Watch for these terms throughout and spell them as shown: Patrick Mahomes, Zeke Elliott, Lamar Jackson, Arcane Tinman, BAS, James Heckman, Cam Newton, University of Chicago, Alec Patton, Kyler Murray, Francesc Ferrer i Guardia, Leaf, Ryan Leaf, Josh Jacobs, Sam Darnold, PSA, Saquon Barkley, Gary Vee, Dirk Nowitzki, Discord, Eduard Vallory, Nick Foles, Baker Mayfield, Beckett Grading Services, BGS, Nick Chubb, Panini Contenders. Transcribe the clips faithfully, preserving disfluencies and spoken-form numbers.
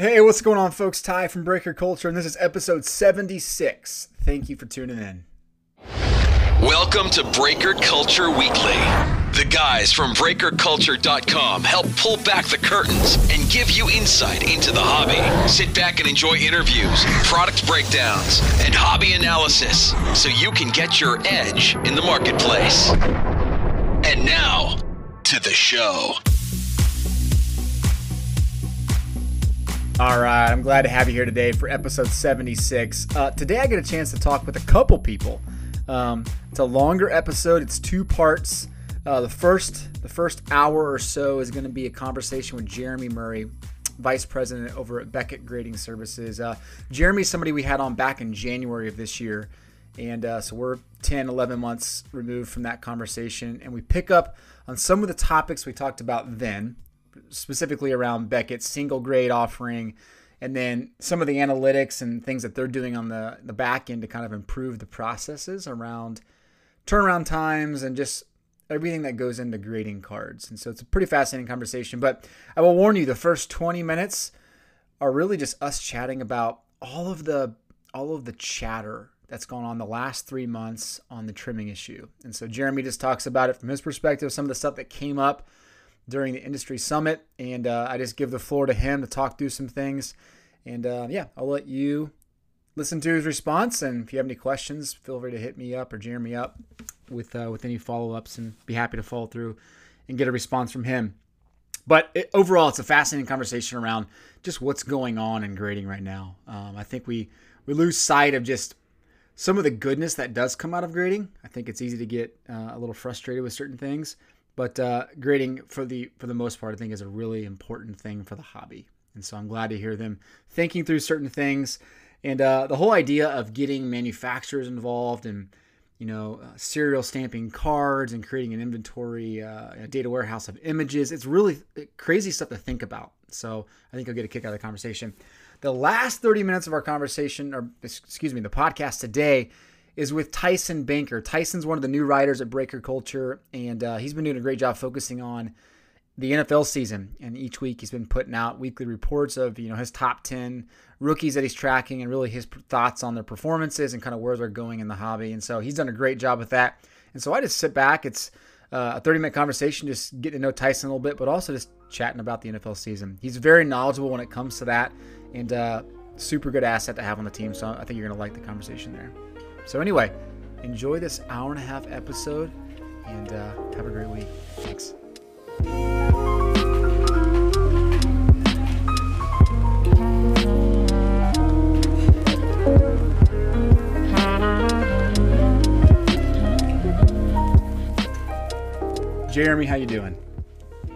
Hey, what's going on, folks? Ty from Breaker Culture, and this is episode seventy-six. Thank you for tuning in. Welcome to Breaker Culture Weekly. The guys from breaker culture dot com help pull back the curtains and give you insight into the hobby. Sit back and enjoy interviews, product breakdowns, and hobby analysis so you can get your edge in the marketplace. And now, to the show. All right, I'm glad to have you here today for episode seventy-six. Uh, today I get a chance to talk with a couple people. Um, it's a longer episode. It's two parts. Uh, the first, the first hour or so is going to be a conversation with Jeremy Murray, Vice President over at Beckett Grading Services. Uh, Jeremy's somebody we had on back in January of this year, and uh, so we're ten, eleven months removed from that conversation, and we pick up on some of the topics we talked about then, specifically around Beckett's single grade offering, and then some of the analytics and things that they're doing on the, the back end to kind of improve the processes around turnaround times and just everything that goes into grading cards. And so it's a pretty fascinating conversation. But I will warn you, the first twenty minutes are really just us chatting about all of the all of the chatter that's gone on the last three months on the trimming issue. And so Jeremy just talks about it from his perspective, some of the stuff that came up during the industry summit, and uh, I just give the floor to him to talk through some things, and uh, yeah, I'll let you listen to his response, and if you have any questions, feel free to hit me up or Jeremy up with uh, with any follow-ups, and be happy to follow through and get a response from him. But it, overall, it's a fascinating conversation around just what's going on in grading right now. Um, I think we, we lose sight of just some of the goodness that does come out of grading. I think it's easy to get uh, a little frustrated with certain things. But uh, grading, for the for the most part, I think is a really important thing for the hobby. And so I'm glad to hear them thinking through certain things. And uh, the whole idea of getting manufacturers involved and, you know, uh, serial stamping cards and creating an inventory, uh, a data warehouse of images, it's really crazy stuff to think about. So I think you'll get a kick out of the conversation. The last thirty minutes of our conversation, or excuse me, the podcast today, is with Tyson Banker. Tyson's one of the new writers at Breaker Culture, and uh, he's been doing a great job focusing on the N F L season. And each week he's been putting out weekly reports of, you know, his top ten rookies that he's tracking and really his thoughts on their performances and kind of where they're going in the hobby. And so he's done a great job with that. And so I just sit back. It's uh, a thirty-minute conversation, just getting to know Tyson a little bit, but also just chatting about the N F L season. He's very knowledgeable when it comes to that, and uh, super good asset to have on the team. So I think you're going to like the conversation there. So anyway, enjoy this hour and a half episode, and uh, have a great week. Thanks. Jeremy, how you doing?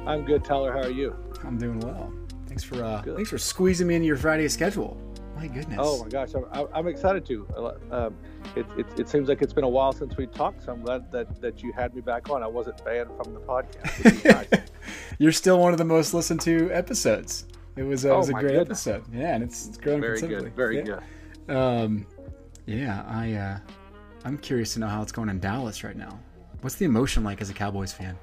I'm good, Tyler. How are you? I'm doing well. Thanks for uh, thanks for squeezing me into your Friday schedule. My goodness. Oh my gosh, I'm, I'm excited to. Um, it, it, it seems like it's been a while since we talked, so I'm glad that, that you had me back on. I wasn't banned from the podcast, which is nice. You're still one of the most listened to episodes. It was, uh, oh, it was a great goodness. episode. Yeah, and it's, it's grown very considerably. Very good, very yeah. good. Um, yeah, I, uh, I'm curious to know how it's going in Dallas right now. What's the emotion like as a Cowboys fan?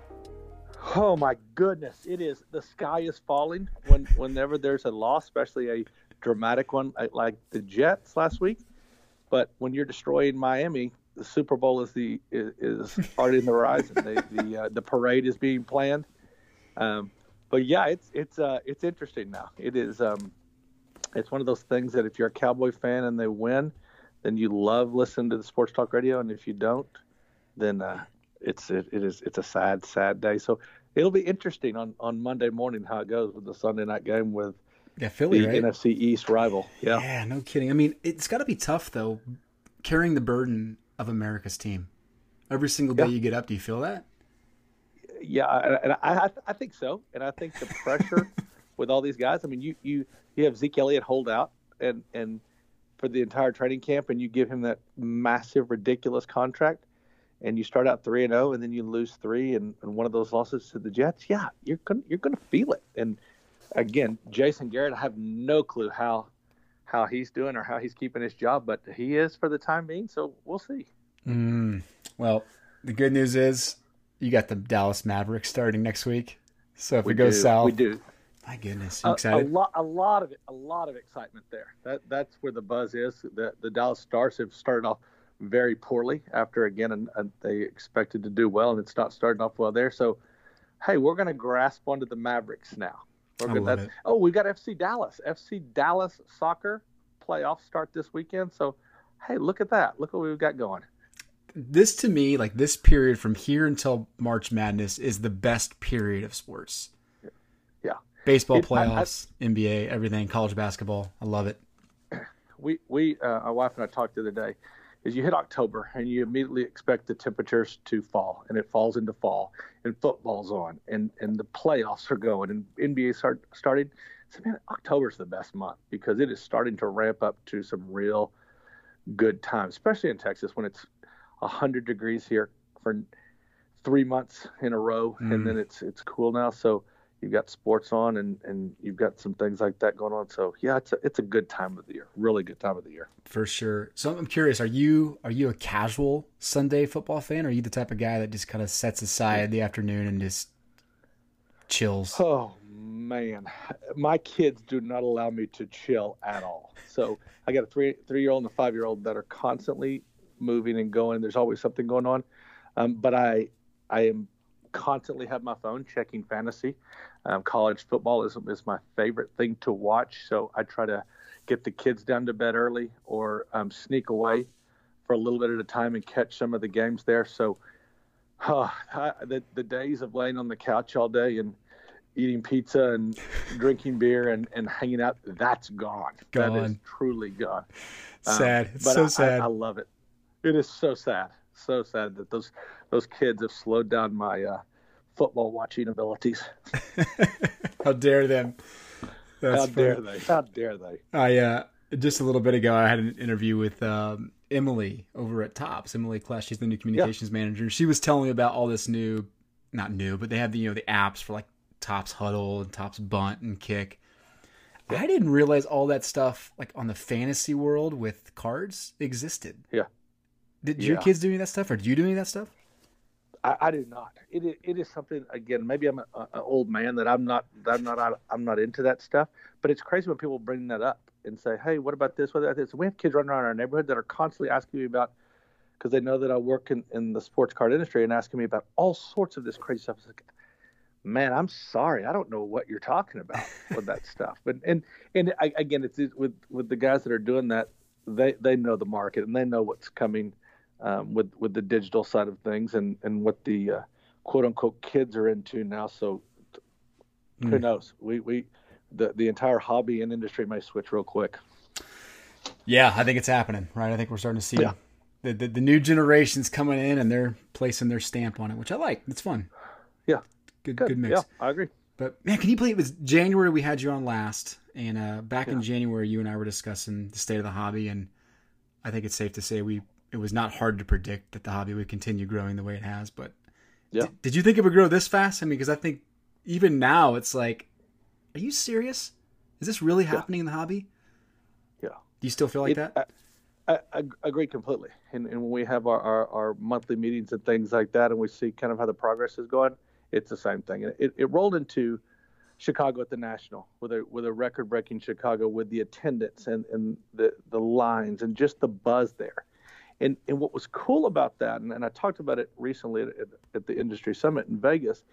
Oh my goodness, it is. The sky is falling when whenever there's a loss, especially a dramatic one like the Jets last week. But when you're destroying Miami, the Super Bowl is the is, is already in the horizon. the the, uh, the parade is being planned. Um, but yeah, it's it's uh, it's interesting now. It is um, it's one of those things that if you're a Cowboy fan and they win, then you love listening to the sports talk radio, and if you don't, then uh, it's it, it is it's a sad sad day. So it'll be interesting on on Monday morning how it goes with the Sunday night game with. Yeah, Philly, the right? N F C East rival. Yeah. Yeah, no kidding. I mean, it's got to be tough, though, carrying the burden of America's team. Every single day yeah. you get up, do you feel that? Yeah, and I, I, I think so. And I think the pressure with all these guys, I mean, you, you, you have Zeke Elliott hold out and, and for the entire training camp, and you give him that massive, ridiculous contract, and you start out three and oh, and then you lose three, and, and one of those losses to the Jets, yeah, you're gonna, you're gonna feel it. And again, Jason Garrett, I have no clue how how he's doing or how he's keeping his job, but he is for the time being, so we'll see. Mm. Well, the good news is you got the Dallas Mavericks starting next week. So if we it goes do. south, we do. My goodness, I'm excited. A, a lot, a lot of it, a lot of excitement there. That that's where the buzz is. The the Dallas Stars have started off very poorly after again, and, and they expected to do well, and it's not starting off well there. So, hey, we're going to grasp onto the Mavericks now. We're gonna, that's, oh, we've got F C Dallas. F C Dallas soccer playoffs start this weekend. So, hey, look at that. Look what we've got going. This to me, like this period from here until March Madness, is the best period of sports. Yeah. Baseball it, playoffs, I, I, N B A, everything, college basketball. I love it. We we uh, my wife and I talked the other day. Is you hit October and you immediately expect the temperatures to fall, and it falls into fall, and football's on, and, and the playoffs are going, and N B A start started. So man, October's the best month because it is starting to ramp up to some real good times, especially in Texas when it's one hundred degrees here for three months in a row, mm. and then it's it's cool now. So you've got sports on, and, and you've got some things like that going on. So yeah, it's a, it's a good time of the year, really good time of the year for sure. So I'm curious, are you are you a casual Sunday football fan, or are you the type of guy that just kind of sets aside the afternoon and just chills? Oh man, my kids do not allow me to chill at all. So I got a three three year old and a five year old that are constantly moving and going. There's always something going on, um, but I I am. constantly have my phone checking fantasy. Um, college football is is my favorite thing to watch, so I try to get the kids down to bed early or um, sneak away for a little bit at a time and catch some of the games there. So uh, I, the, the days of laying on the couch all day and eating pizza and drinking beer and, and hanging out, that's gone. gone. That is truly gone. Sad. Um, it's but so I, sad. I, I love it. It is so sad. So sad that those those kids have slowed down my uh, football watching abilities. How dare them! That's How funny. dare they! How dare they! I uh, just a little bit ago, I had an interview with um, Emily over at Topps. Emily Klesch, she's the new communications yeah. manager. She was telling me about all this new, not new, but they have the you know the apps for like Topps Huddle and Topps Bunt and Kick. Yeah. I didn't realize all that stuff like on the fantasy world with cards existed. Yeah. Did your yeah. kids do any of that stuff, or do you do any of that stuff? I, I do not. It is, it is something. Again, maybe I'm an old man that I'm not. I'm not. I'm not into that stuff. But it's crazy when people bring that up and say, "Hey, what about this? What about this?" We have kids running around our neighborhood that are constantly asking me about, because they know that I work in, in the sports card industry, and asking me about all sorts of this crazy stuff. It's like, man, I'm sorry, I don't know what you're talking about with that stuff. But and and I, again, it's with with the guys that are doing that. They they know the market and they know what's coming. Um, with with the digital side of things and, and what the uh, quote unquote kids are into now, so who mm. knows? We we the the entire hobby and industry may switch real quick. Yeah, I think it's happening, right? I think we're starting to see yeah. the, the the new generations coming in and they're placing their stamp on it, which I like. It's fun. Yeah, good good, good mix. Yeah, I agree. But man, can you believe it was January we had you on last, and uh, back yeah. in January you and I were discussing the state of the hobby, and I think it's safe to say we. It was not hard to predict that the hobby would continue growing the way it has, but yeah. did, did you think it would grow this fast? I mean, because I think even now it's like, are you serious? Is this really happening yeah. in the hobby? Yeah. Do you still feel like it, that? I, I, I agree completely. And, and when we have our, our, our monthly meetings and things like that, and we see kind of how the progress is going, it's the same thing. And it, it rolled into Chicago at the National with a with a record-breaking Chicago with the attendance and, and the, the lines and just the buzz there. And and what was cool about that, and, and I talked about it recently at, at, at the industry summit in Vegas,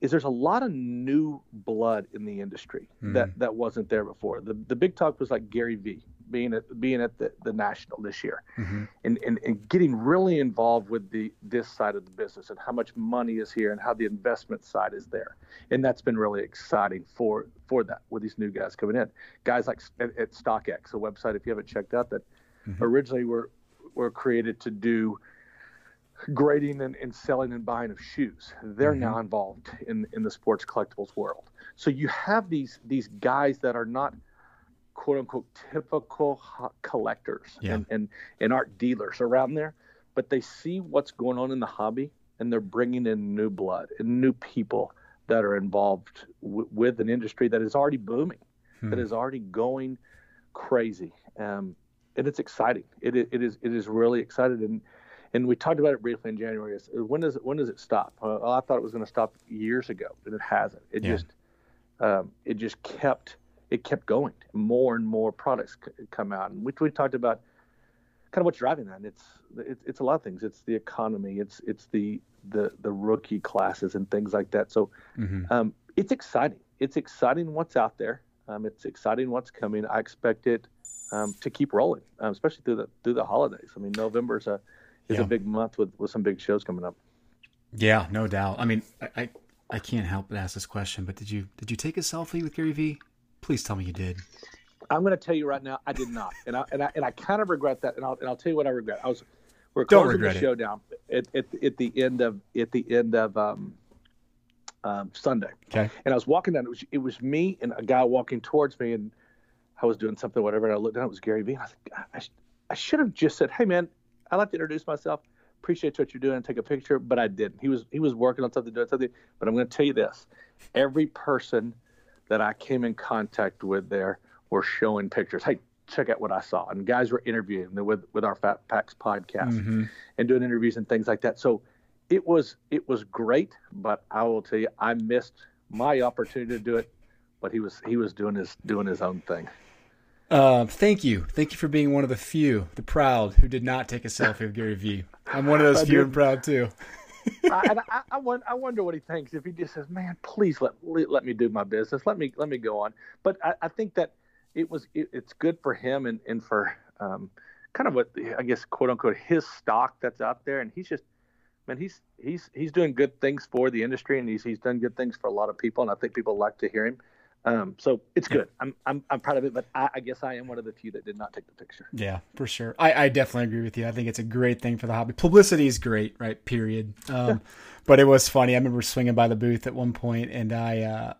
is there's a lot of new blood in the industry mm. that, that wasn't there before. The the big talk was like Gary Vee being at being at the, the National this year, mm-hmm. and, and and getting really involved with the this side of the business and how much money is here and how the investment side is there, and that's been really exciting for for that with these new guys coming in. Guys like at, at StockX, a website if you haven't checked out that mm-hmm. originally were. were created to do grading and, and selling and buying of shoes. They're mm-hmm. now involved in, in the sports collectibles world. So you have these these guys that are not quote unquote typical collectors yeah. and, and, and art dealers around there, but they see what's going on in the hobby and they're bringing in new blood and new people that are involved w- with an industry that is already booming, hmm. that is already going crazy. Um, And it's exciting. It it is it is really exciting, and and we talked about it briefly in January. When does it when does it stop? Uh, I thought it was going to stop years ago, and it hasn't. It yeah. just um, it just kept it kept going. More and more products c- come out, and which we talked about kind of what's driving that. And it's it's it's a lot of things. It's the economy. It's it's the the the rookie classes and things like that. So mm-hmm. um, it's exciting. It's exciting what's out there. Um, it's exciting what's coming. I expect it um, to keep rolling, um, especially through the through the holidays. I mean, November is a is yeah. a big month with, with some big shows coming up. Yeah, no doubt. I mean, I, I I can't help but ask this question, but did you did you take a selfie with Gary Vee? Please tell me you did. I'm going to tell you right now, I did not, and I and I and I kind of regret that, and I'll and I'll tell you what I regret. I was we're closing the show down at, at at the end of at the end of. Um, Um, Sunday. Okay. And I was walking down. It was, it was me and a guy walking towards me, and I was doing something, whatever. And I looked down. It was Gary Vee. And I was like, I, sh- I should have just said, "Hey, man, I'd like to introduce myself. Appreciate what you're doing. And take a picture." But I didn't. He was he was working on something, doing something. But I'm going to tell you this: every person that I came in contact with there were showing pictures. Hey, check out what I saw. And guys were interviewing with with our Fat Packs podcast mm-hmm. and doing interviews and things like that. So. It was it was great, but I will tell you, I missed my opportunity to do it. But he was he was doing his doing his own thing. Uh, thank you, thank you for being one of the few, the proud, who did not take a selfie with Gary Vee. I'm one of those I few do. and proud too. I, and I, I, wonder, I wonder what he thinks if he just says, "Man, please let let me do my business. Let me let me go on." But I, I think that it was it, it's good for him and and for um, kind of what I guess quote unquote his stock that's out there, and he's just. Man, he's he's he's doing good things for the industry, and he's he's done good things for a lot of people, and I think people like to hear him. Um, so it's good. Yeah. I'm I'm I'm proud of it, but I, I guess I am one of the few that did not take the picture. Yeah, for sure. I, I definitely agree with you. I think it's a great thing for the hobby. Publicity is great, right? Period. Um, yeah. But it was funny. I remember swinging by the booth at one point, and I, uh,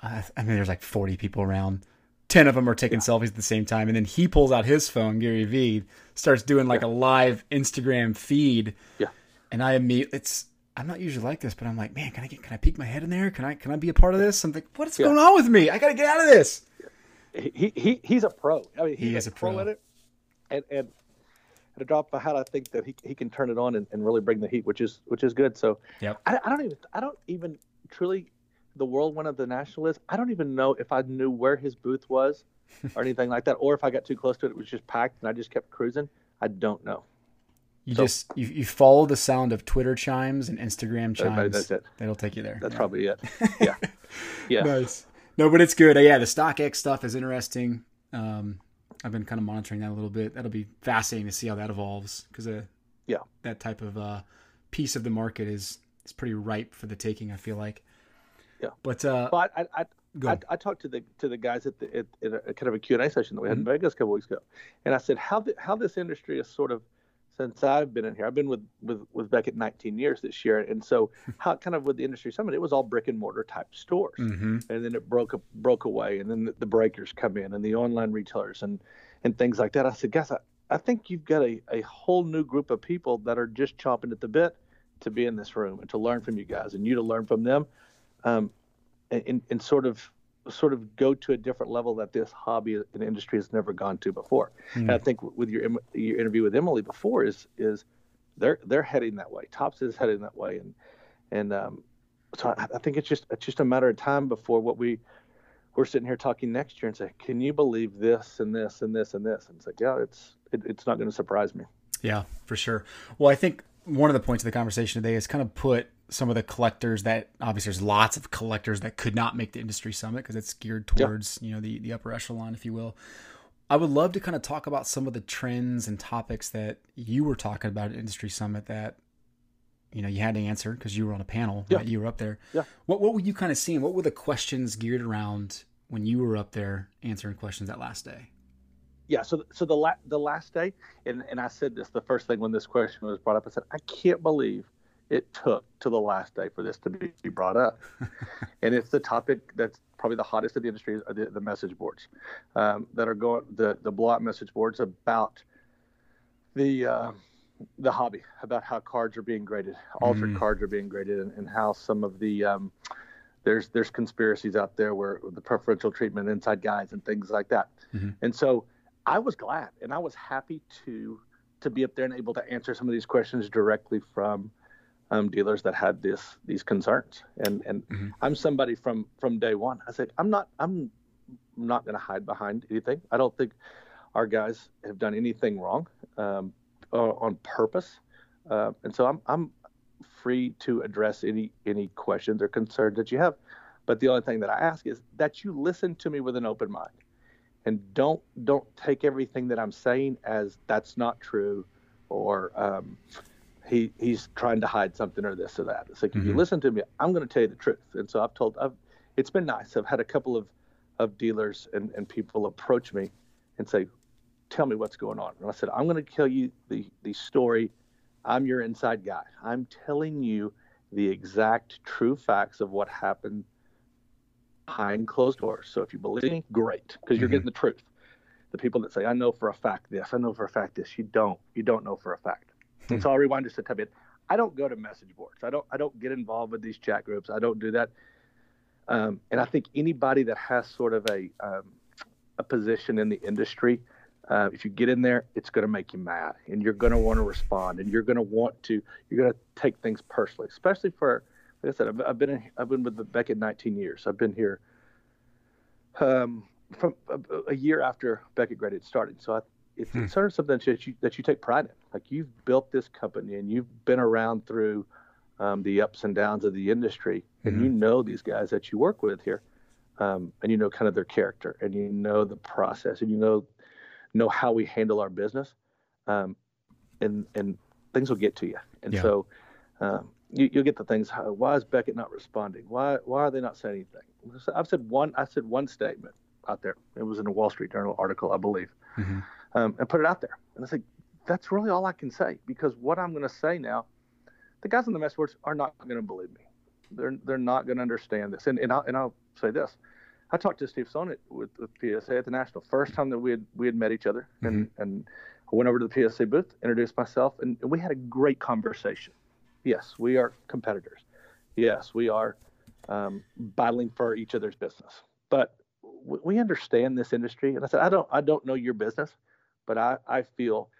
I, I mean, there's like forty people around. ten of them are taking yeah. selfies at the same time, and then he pulls out his phone. Gary Vee starts doing like yeah. a live Instagram feed. Yeah. And I immediately, it's, I'm not usually like this, but I'm like, man, can I get, can I peek my head in there? Can I, can I be a part of this? I'm like, what is yeah. going on with me? I got to get out of this. He, he, he's a pro. I mean, he's he is a pro at it. And, and at a drop of a hat, I think that he, he can turn it on and, and really bring the heat, which is, which is good. So yep. I, I don't even, I don't even truly, the world went of the national is, I don't even know if I knew where his booth was or anything like that. Or if I got too close to it, it was just packed and I just kept cruising. I don't know. You so, just you, you follow the sound of Twitter chimes and Instagram chimes. That's it. That'll take you there. That's yeah. probably it. Yeah, yeah. Nice. No, but it's good. Yeah, the StockX stuff is interesting. Um, I've been kind of monitoring that a little bit. That'll be fascinating to see how that evolves because uh, yeah, that type of uh, piece of the market is is pretty ripe for the taking. I feel like. Yeah, but uh, but I I, I, I talked to the to the guys at the at, at a kind of a Q and A session that we had mm-hmm. in Vegas a couple weeks ago, and I said how the, how this industry is sort of. Since I've been in here, I've been with, with, with Beckett nineteen years this year. And so how kind of with the industry summit, it was all brick and mortar type stores. Mm-hmm. And then it broke up, broke away. And then the, the breakers come in and the online retailers and, and things like that. I said, guys, I, I think you've got a, a whole new group of people that are just chomping at the bit to be in this room and to learn from you guys and you to learn from them um, and, and sort of sort of go to a different level that this hobby and industry has never gone to before. Mm. And I think with your your interview with Emily before is, is they're, they're heading that way. Topps is heading that way. And, and, um, so I, I think it's just, it's just a matter of time before what we we're sitting here talking next year and say, can you believe this and this and this and this? And it's like, yeah, it's, it, it's not going to surprise me. Yeah, for sure. Well, I think one of the points of the conversation today is kind of put, some of the collectors that obviously there's lots of collectors that could not make the industry summit because it's geared towards, yeah. you know, the, the upper echelon, if you will. I would love to kind of talk about some of the trends and topics that you were talking about at industry summit that, you know, you had to answer because you were on a panel, yeah. right? You were up there. Yeah. What, what were you kind of seeing? What were the questions geared around when you were up there answering questions that last day? Yeah. So, so the, la- the last day, and, and I said this, the first thing when this question was brought up, I said, I can't believe it took to the last day for this to be brought up. And it's the topic that's probably the hottest in the industry are the, the message boards um, that are going, the, the blowout message boards about the uh, the hobby, about how cards are being graded, altered mm. cards are being graded, and, and how some of the, um, there's there's conspiracies out there where the preferential treatment inside guys and things like that. Mm-hmm. And so I was glad and I was happy to to be up there and able to answer some of these questions directly from um, dealers that had this, these concerns. And, and mm-hmm. I'm somebody from, from day one, I said, I'm not, I'm not going to hide behind anything. I don't think our guys have done anything wrong, um, on purpose. Uh, and so I'm, I'm free to address any, any questions or concerns that you have. But the only thing that I ask is that you listen to me with an open mind, and don't, don't take everything that I'm saying as that's not true, or, um, he, he's trying to hide something or this or that. It's like, mm-hmm. if you listen to me, I'm going to tell you the truth. And so I've told, I've, it's been nice. I've had a couple of, of dealers and, and people approach me and say, tell me what's going on. And I said, I'm going to tell you the, the story. I'm your inside guy. I'm telling you the exact true facts of what happened behind closed doors. So if you believe me, great, because you're mm-hmm. getting the truth. The people that say, I know for a fact this, I know for a fact this, you don't. You don't know for a fact. Mm-hmm. And so I'll rewind just a tad bit. I don't go to message boards. I don't I don't get involved with these chat groups. I don't do that. Um, and I think anybody that has sort of a, um, a position in the industry, Uh, if you get in there, it's going to make you mad, and you're going to want to respond, and you're going to want to, you're going to take things personally, especially for, like I said, I've, I've been, in, I've been with the Beckett nineteen years. I've been here um, from a, a year after Beckett Graded started. So I, it's, hmm. it's sort of something that you, that you take pride in. Like, you've built this company and you've been around through um, the ups and downs of the industry, mm-hmm. and you know these guys that you work with here, um, and you know kind of their character, and you know the process, and you know, know how we handle our business, um, and, and things will get to you. And yeah. so um, you, you'll get the things, why is Beckett not responding? Why why are they not saying anything? I've said one, I said one statement out there. It was in a Wall Street Journal article, I believe, mm-hmm. um, and put it out there. And I said, that's really all I can say, because what I'm going to say now, the guys in the message boards are not going to believe me. They're they're not going to understand this. And, and, I'll, and I'll say this. I talked to Steve Sonnet with, with P S A at the National. First time that we had we had met each other, and, mm-hmm. and I went over to the P S A booth, introduced myself, and, and we had a great conversation. Yes, we are competitors. Yes, we are um, battling for each other's business, but w- we understand this industry. And I said, I don't I don't know your business, but I, I feel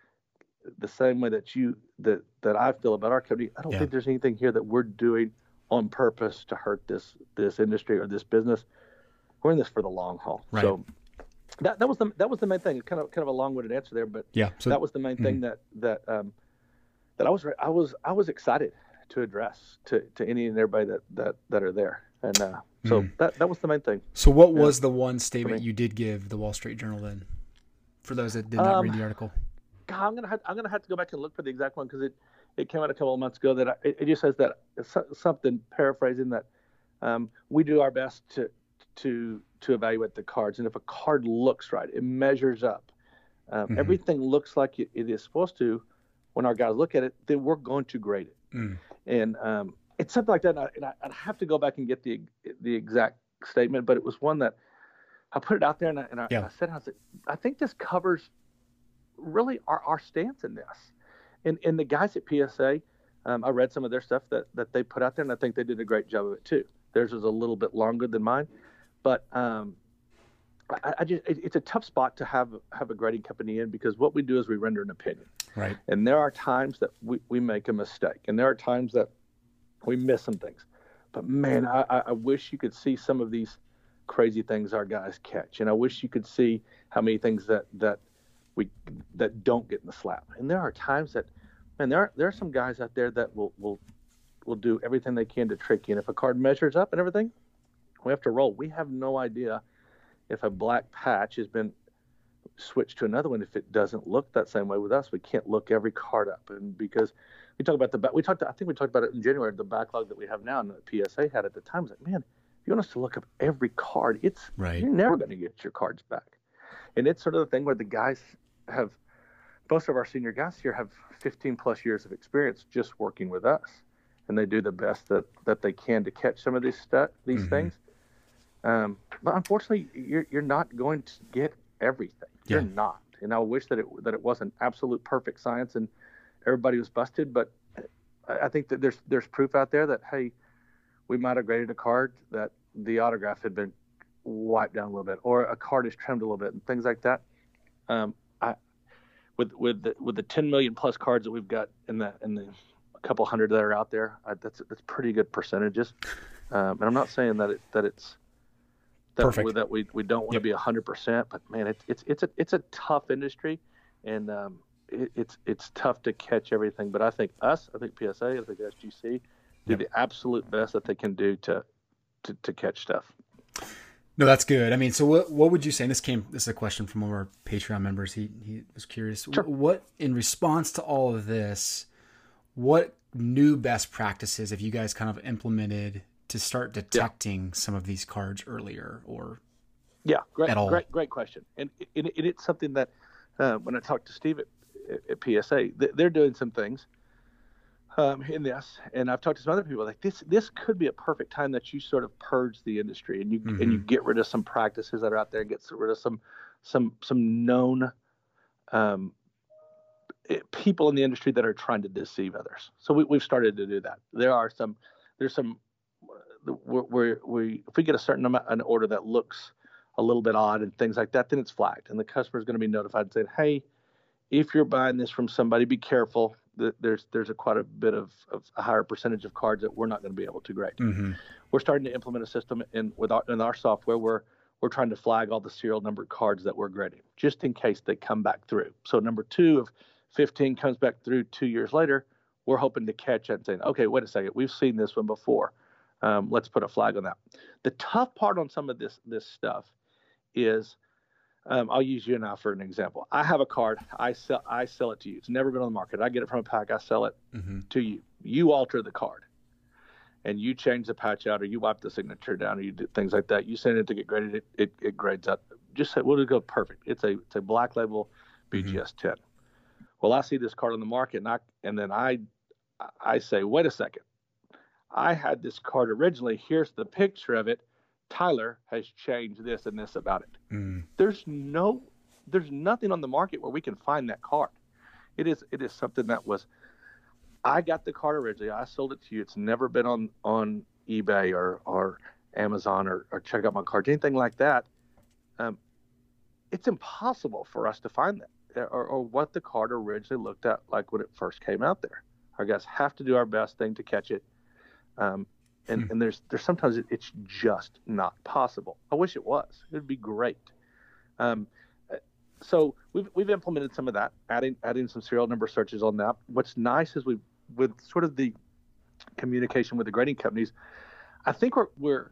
the same way that you that that I feel about our company. I don't yeah. think there's anything here that we're doing on purpose to hurt this this industry or this business. We're in this for the long haul, right. so that that was the that was the main thing. Kind of kind of a long-winded answer there, but yeah, so, that was the main mm-hmm. thing that that um, that I was I was I was excited to address to, to any and everybody that, that, that are there, and uh, so mm. that that was the main thing. So what yeah, was the one statement you did give the Wall Street Journal then? For those that did not um, read the article, God, I'm gonna have, I'm gonna have to go back and look for the exact one, because it, it came out a couple of months ago. That I, it, it just says that something paraphrasing that um, we do our best to. to to evaluate the cards, and if a card looks right, it measures up, um, mm-hmm. everything looks like it, it is supposed to when our guys look at it, then we're going to grade it. mm. And um it's something like that, and, I, and I, I'd have to go back and get the the exact statement, but it was one that I put it out there, and I, and I, yeah. I said I said I think this covers really our, our stance in this, and and the guys at P S A, um, I read some of their stuff that that they put out there, and I think they did a great job of it too. Theirs was a little bit longer than mine. But um, I, I just, it, it's a tough spot to have have a grading company in, because what we do is we render an opinion. Right. And there are times that we, we make a mistake, and there are times that we miss some things. But, man, I, I wish you could see some of these crazy things our guys catch. And I wish you could see how many things that, that we that don't get in the slap. And there are times that, man, there are, there are some guys out there that will, will, will do everything they can to trick you. And if a card measures up and everything, we have to roll. We have no idea if a black patch has been switched to another one if it doesn't look that same way with us. We can't look every card up, and because we talk about the we talked I think we talked about it in January, the backlog that we have now and the P S A had at the time. It's like, man, if you want us to look up every card, it's right. You're never going to get your cards back. And it's sort of the thing where the guys have, most of our senior guys here have fifteen plus years of experience just working with us, and they do the best that, that they can to catch some of these stu- these mm-hmm. things. Um, but unfortunately, you're you're not going to get everything. Yeah. You're not, and I wish that it that it wasn't absolute perfect science and everybody was busted. But I think that there's there's proof out there that, hey, we might have graded a card that the autograph had been wiped down a little bit, or a card is trimmed a little bit, and things like that. Um, I with with the, with the ten million plus cards that we've got in the in the a couple hundred that are out there. I, that's that's pretty good percentages. Um, and I'm not saying that it that it's that Perfect. We, that we we don't want yep. to be a hundred percent, but man, it's it's it's a it's a tough industry, and um, it, it's it's tough to catch everything. But I think us, I think P S A, I think S G C, do yep. the absolute best that they can do to to, to catch stuff. No, that's good. I mean, so what, what would you say? And this came, this is a question from one of our Patreon members. He, he was curious. Sure. What, in response to all of this, what new best practices have you guys kind of implemented to start detecting yeah. some of these cards earlier or yeah, great, at all? Great, great question. And it, it, it's something that uh, when I talked to Steve at, at P S A, they're doing some things um, in this, and I've talked to some other people like this, this could be a perfect time that you sort of purge the industry and you, mm-hmm. and you get rid of some practices that are out there and get rid of some, some, some known um, people in the industry that are trying to deceive others. So we, we've started to do that. There are some, there's some, we're, we're, we, if we get a certain amount, an order that looks a little bit odd and things like that, then it's flagged and the customer is going to be notified and saying, hey, if you're buying this from somebody, be careful. There's there's a quite a bit of, of a higher percentage of cards that we're not going to be able to grade. Mm-hmm. We're starting to implement a system in with our, in our software where we're trying to flag all the serial numbered cards that we're grading, just in case they come back through. So number two of fifteen comes back through two years later. We're hoping to catch it and saying, okay, wait a second, we've seen this one before. Um, let's put a flag on that. The tough part on some of this this stuff is. Um, I'll use you and I for an example. I have a card. I sell. I sell it to you. It's never been on the market. I get it from a pack. I sell it mm-hmm. to you. You alter the card, and you change the patch out, or you wipe the signature down, or you do things like that. You send it to get graded. It it, it grades up. Just say, "Well, it go perfect." It's a it's a black label, B G S mm-hmm. ten. Well, I see this card on the market, and I and then I I say, "Wait a second. I had this card originally. Here's the picture of it. Tyler has changed this and this about it." Mm. There's no, there's nothing on the market where we can find that card. It is, it is something that was, I got the card originally. I sold it to you. It's never been on, on eBay or, or Amazon or, or check out my cards, anything like that. Um, it's impossible for us to find that or, or what the card originally looked at like when it first came out there. Our guys have to do our best thing to catch it. Um, And, and there's there's sometimes it, it's just not possible. I wish it was. It'd be great. Um, so we've we've implemented some of that, adding adding some serial number searches on that. What's nice is we with sort of the communication with the grading companies, I think we're we're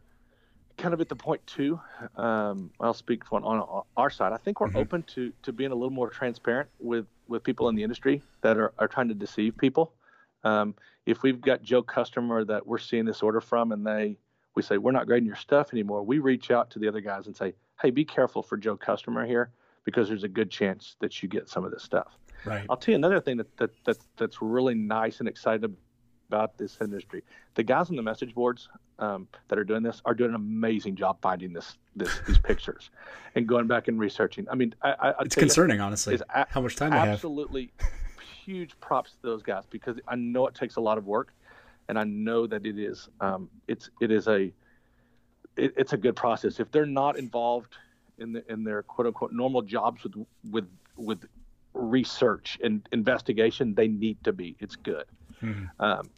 kind of at the point too. Um, I'll speak for on our side. I think we're mm-hmm. open to to being a little more transparent with with people in the industry that are, are trying to deceive people. Um, if we've got Joe customer that we're seeing this order from and they, we say, we're not grading your stuff anymore. We reach out to the other guys and say, hey, be careful for Joe customer here because there's a good chance that you get some of this stuff. Right. I'll tell you another thing that, that, that's, that's really nice and exciting about this industry. The guys on the message boards, um, that are doing this are doing an amazing job finding this, this, these pictures and going back and researching. I mean, I, I it's concerning, honestly, a- how much time they have. Absolutely. Huge props to those guys because I know it takes a lot of work, and I know that it is um, it's it is a it, it's a good process. If they're not involved in the, in their quote unquote normal jobs with with with research and investigation, they need to be. It's good, mm-hmm. um,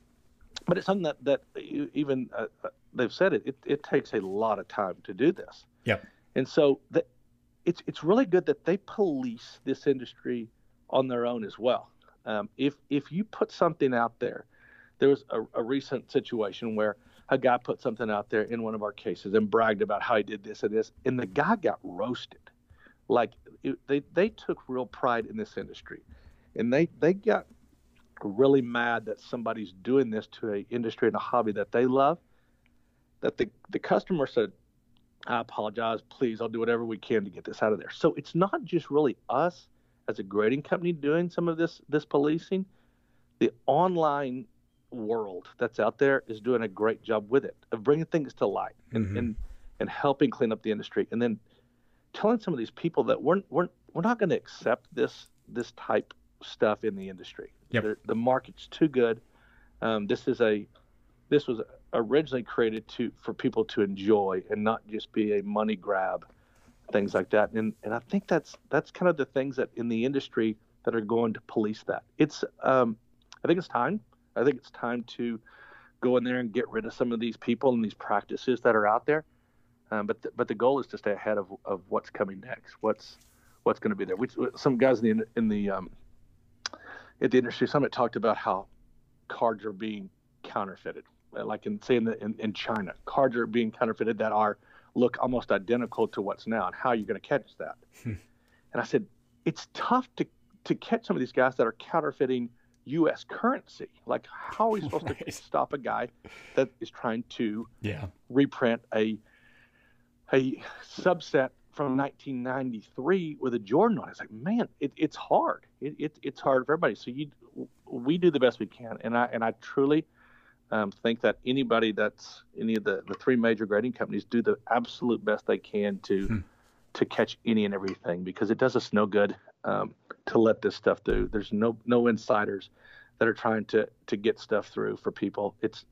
but it's something that that even uh, they've said it, it. It takes a lot of time to do this. Yep. And so the, it's it's really good that they police this industry on their own as well. Um, if if you put something out there, there was a, a recent situation where a guy put something out there in one of our cases and bragged about how he did this and this, and the guy got roasted. Like it, they they took real pride in this industry, and they they got really mad that somebody's doing this to an industry and a hobby that they love. That the the customer said, "I apologize, please. I'll do whatever we can to get this out of there." So it's not just really us as a grading company doing some of this this policing. The online world that's out there is doing a great job with it of bringing things to light and mm-hmm. and, and helping clean up the industry, and then telling some of these people that we're we're, we're not going to accept this this type stuff in the industry. Yep. The market's too good. Um, this is a this was originally created to for people to enjoy and not just be a money grab. Things like that, and and I think that's that's kind of the things that in the industry that are going to police that. It's um, I think it's time. I I think it's time to go in there and get rid of some of these people and these practices that are out there. Um, but th- but the goal is to stay ahead of, of what's coming next. What's what's going to be there? We, some guys in the in the um, at the industry summit talked about how cards are being counterfeited. Like in say in the in, in China, cards are being counterfeited that are look almost identical to what's now. And how are you going to catch that? Hmm. And I said it's tough to to catch some of these guys that are counterfeiting U S currency. Like, how are we supposed right. to stop a guy that is trying to yeah. reprint a a subset from nineteen ninety-three with a Jordan on it? It's like, man, it, it's hard. It, it it's hard for everybody. So you, we do the best we can, and I and I truly um, think that anybody that's any of the, the three major grading companies do the absolute best they can to hmm. to catch any and everything, because it does us no good um, to let this stuff through. There's no no insiders that are trying to to get stuff through for people. It's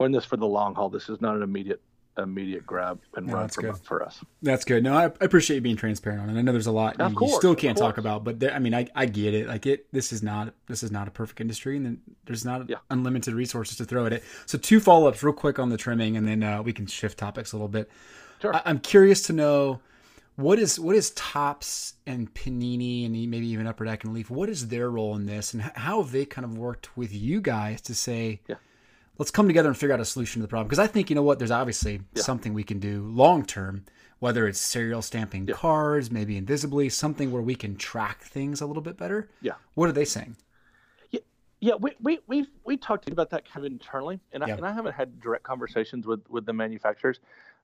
we're in this for the long haul. This is not an immediate. immediate grab and no, run for, for us. That's good. No, I, I appreciate you being transparent on it. I know there's a lot you, course, you still can't talk about, but there, I mean, I, I get it. Like it, this is not, this is not a perfect industry, and then there's not yeah. unlimited resources to throw at it. So two follow-ups real quick on the trimming, and then uh, we can shift topics a little bit. Sure. I, I'm curious to know what is, what is Topps and Panini and maybe even Upper Deck and Leaf, what is their role in this, and how have they kind of worked with you guys to say, yeah. let's come together and figure out a solution to the problem? Because I think, you know what, there's obviously yeah. something we can do long-term, whether it's serial stamping yeah. cards, maybe invisibly, something where we can track things a little bit better. Yeah. What are they saying? Yeah, yeah we, we, we've, we talked about that kind of internally, and I, yeah. and I haven't had direct conversations with, with the manufacturers,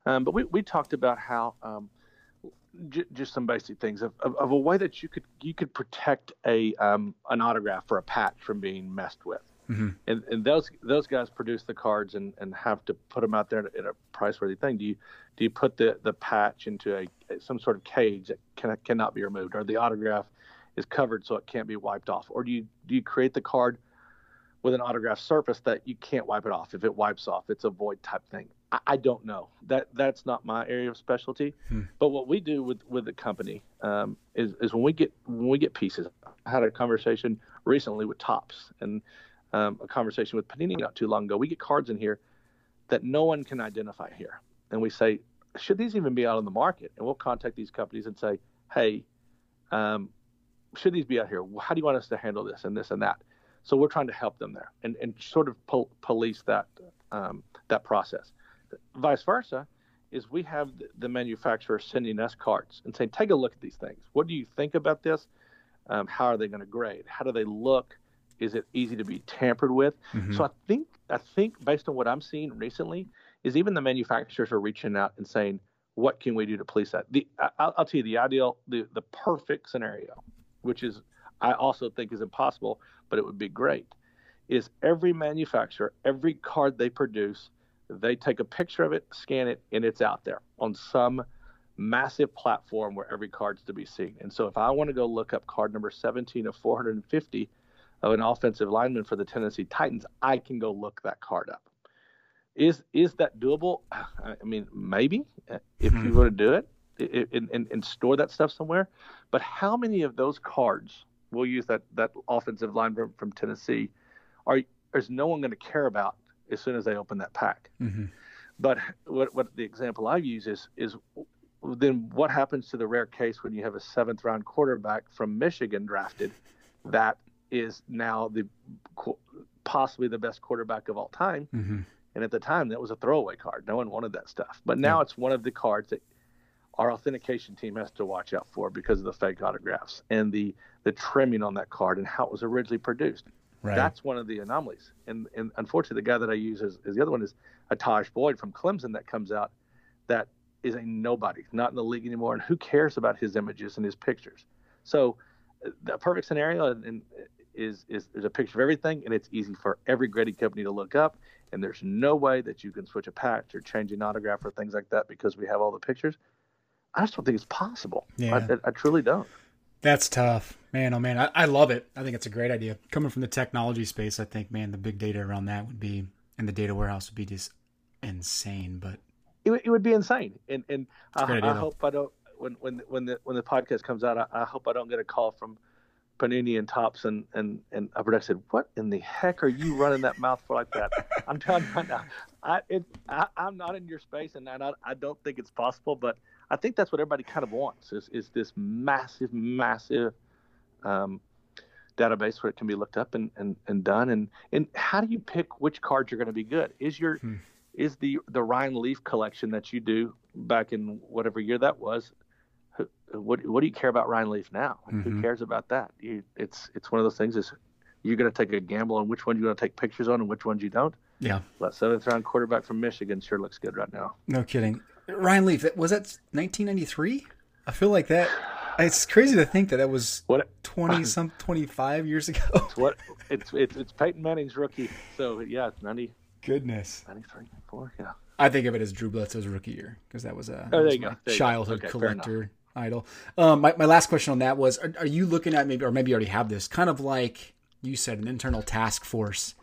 um, but we, we talked about how um, j- just some basic things of, of, of a way that you could you could protect a um, an autograph or a patch from being messed with. Mm-hmm. And and those those guys produce the cards and, and have to put them out there in a price-worthy thing. Do you do you put the, the patch into a some sort of cage that can, cannot be removed, or the autograph is covered so it can't be wiped off, or do you do you create the card with an autograph surface that you can't wipe it off? If it wipes off, it's a void type thing. I, I don't know. That that's not my area of specialty. Hmm. But what we do with, with the company um, is is when we get when we get pieces. I had a conversation recently with Topps and. Um, a conversation with Panini not too long ago. We get cards in here that no one can identify here. And we say, should these even be out on the market? And we'll contact these companies and say, hey, um, should these be out here? How do you want us to handle this and this and that? So we're trying to help them there and, and sort of po- police that um, that process. Vice versa is we have the manufacturer sending us cards and saying, take a look at these things. What do you think about this? Um, how are they going to grade? How do they look? Is it easy to be tampered with? Mm-hmm. So I think I think based on what I'm seeing recently is even the manufacturers are reaching out and saying, what can we do to police that? The I, I'll tell you the ideal, the, the perfect scenario, which is I also think is impossible, but it would be great, is every manufacturer, every card they produce, they take a picture of it, scan it, and it's out there on some massive platform where every card's to be seen. And so if I want to go look up card number seventeen of four hundred fifty of an offensive lineman for the Tennessee Titans, I can go look that card up. Is is that doable? I mean, maybe if you want to do it, it, it and, and store that stuff somewhere. But how many of those cards will use that that offensive lineman from, from Tennessee? Are is no one going to care about as soon as they open that pack? Mm-hmm. But what what the example I use is is then what happens to the rare case when you have a seventh round quarterback from Michigan drafted that is now the possibly the best quarterback of all time. Mm-hmm. And at the time, that was a throwaway card. No one wanted that stuff. But now yeah. it's one of the cards that our authentication team has to watch out for because of the fake autographs and the, the trimming on that card and how it was originally produced. Right. That's one of the anomalies. And and unfortunately, the guy that I use is, is the other one is a Taj Boyd from Clemson that comes out that is a nobody, not in the league anymore. And who cares about his images and his pictures? So the perfect scenario and, and Is, is there's a picture of everything, and it's easy for every grading company to look up, and there's no way that you can switch a patch or change an autograph or things like that because we have all the pictures. I just don't think it's possible. Yeah. I, I, I truly don't. That's tough. Man, oh, man, I, I love it. I think it's a great idea. Coming from the technology space, I think, man, the big data around that would be – and the data warehouse would be just insane. But It, it would be insane, and and I, I hope I don't – when when when the when the podcast comes out, I, I hope I don't get a call from – Panini and Topps and, and, and Upper Deck said, what in the heck are you running that mouthful like that? I'm telling you right now, I, it, I, I'm not in your space, and I, I don't think it's possible, but I think that's what everybody kind of wants is, is this massive, massive um, database where it can be looked up and, and, and done. And, and how do you pick which cards are going to be good? Is your hmm. is the, the Ryan Leaf collection that you do back in whatever year that was, What what do you care about Ryan Leaf now? Like, mm-hmm. Who cares about that? You, it's it's one of those things. Is you're going to take a gamble on which one you're going to take pictures on and which ones you don't. Yeah. Well, that seventh round quarterback from Michigan sure looks good right now. No kidding. Ryan Leaf, was that nineteen ninety-three? I feel like that. It's crazy to think that that was what, twenty some twenty-five years ago. It's what it's it's it's Peyton Manning's rookie. So yeah, it's ninety. Goodness. ninety-three, ninety-four, yeah. I think of it as Drew Bledsoe's rookie year because that was a oh, was my childhood okay, collector. Idol. Um, my, my last question on that was, are, are you looking at maybe, or maybe you already have this, kind of like you said, an internal task force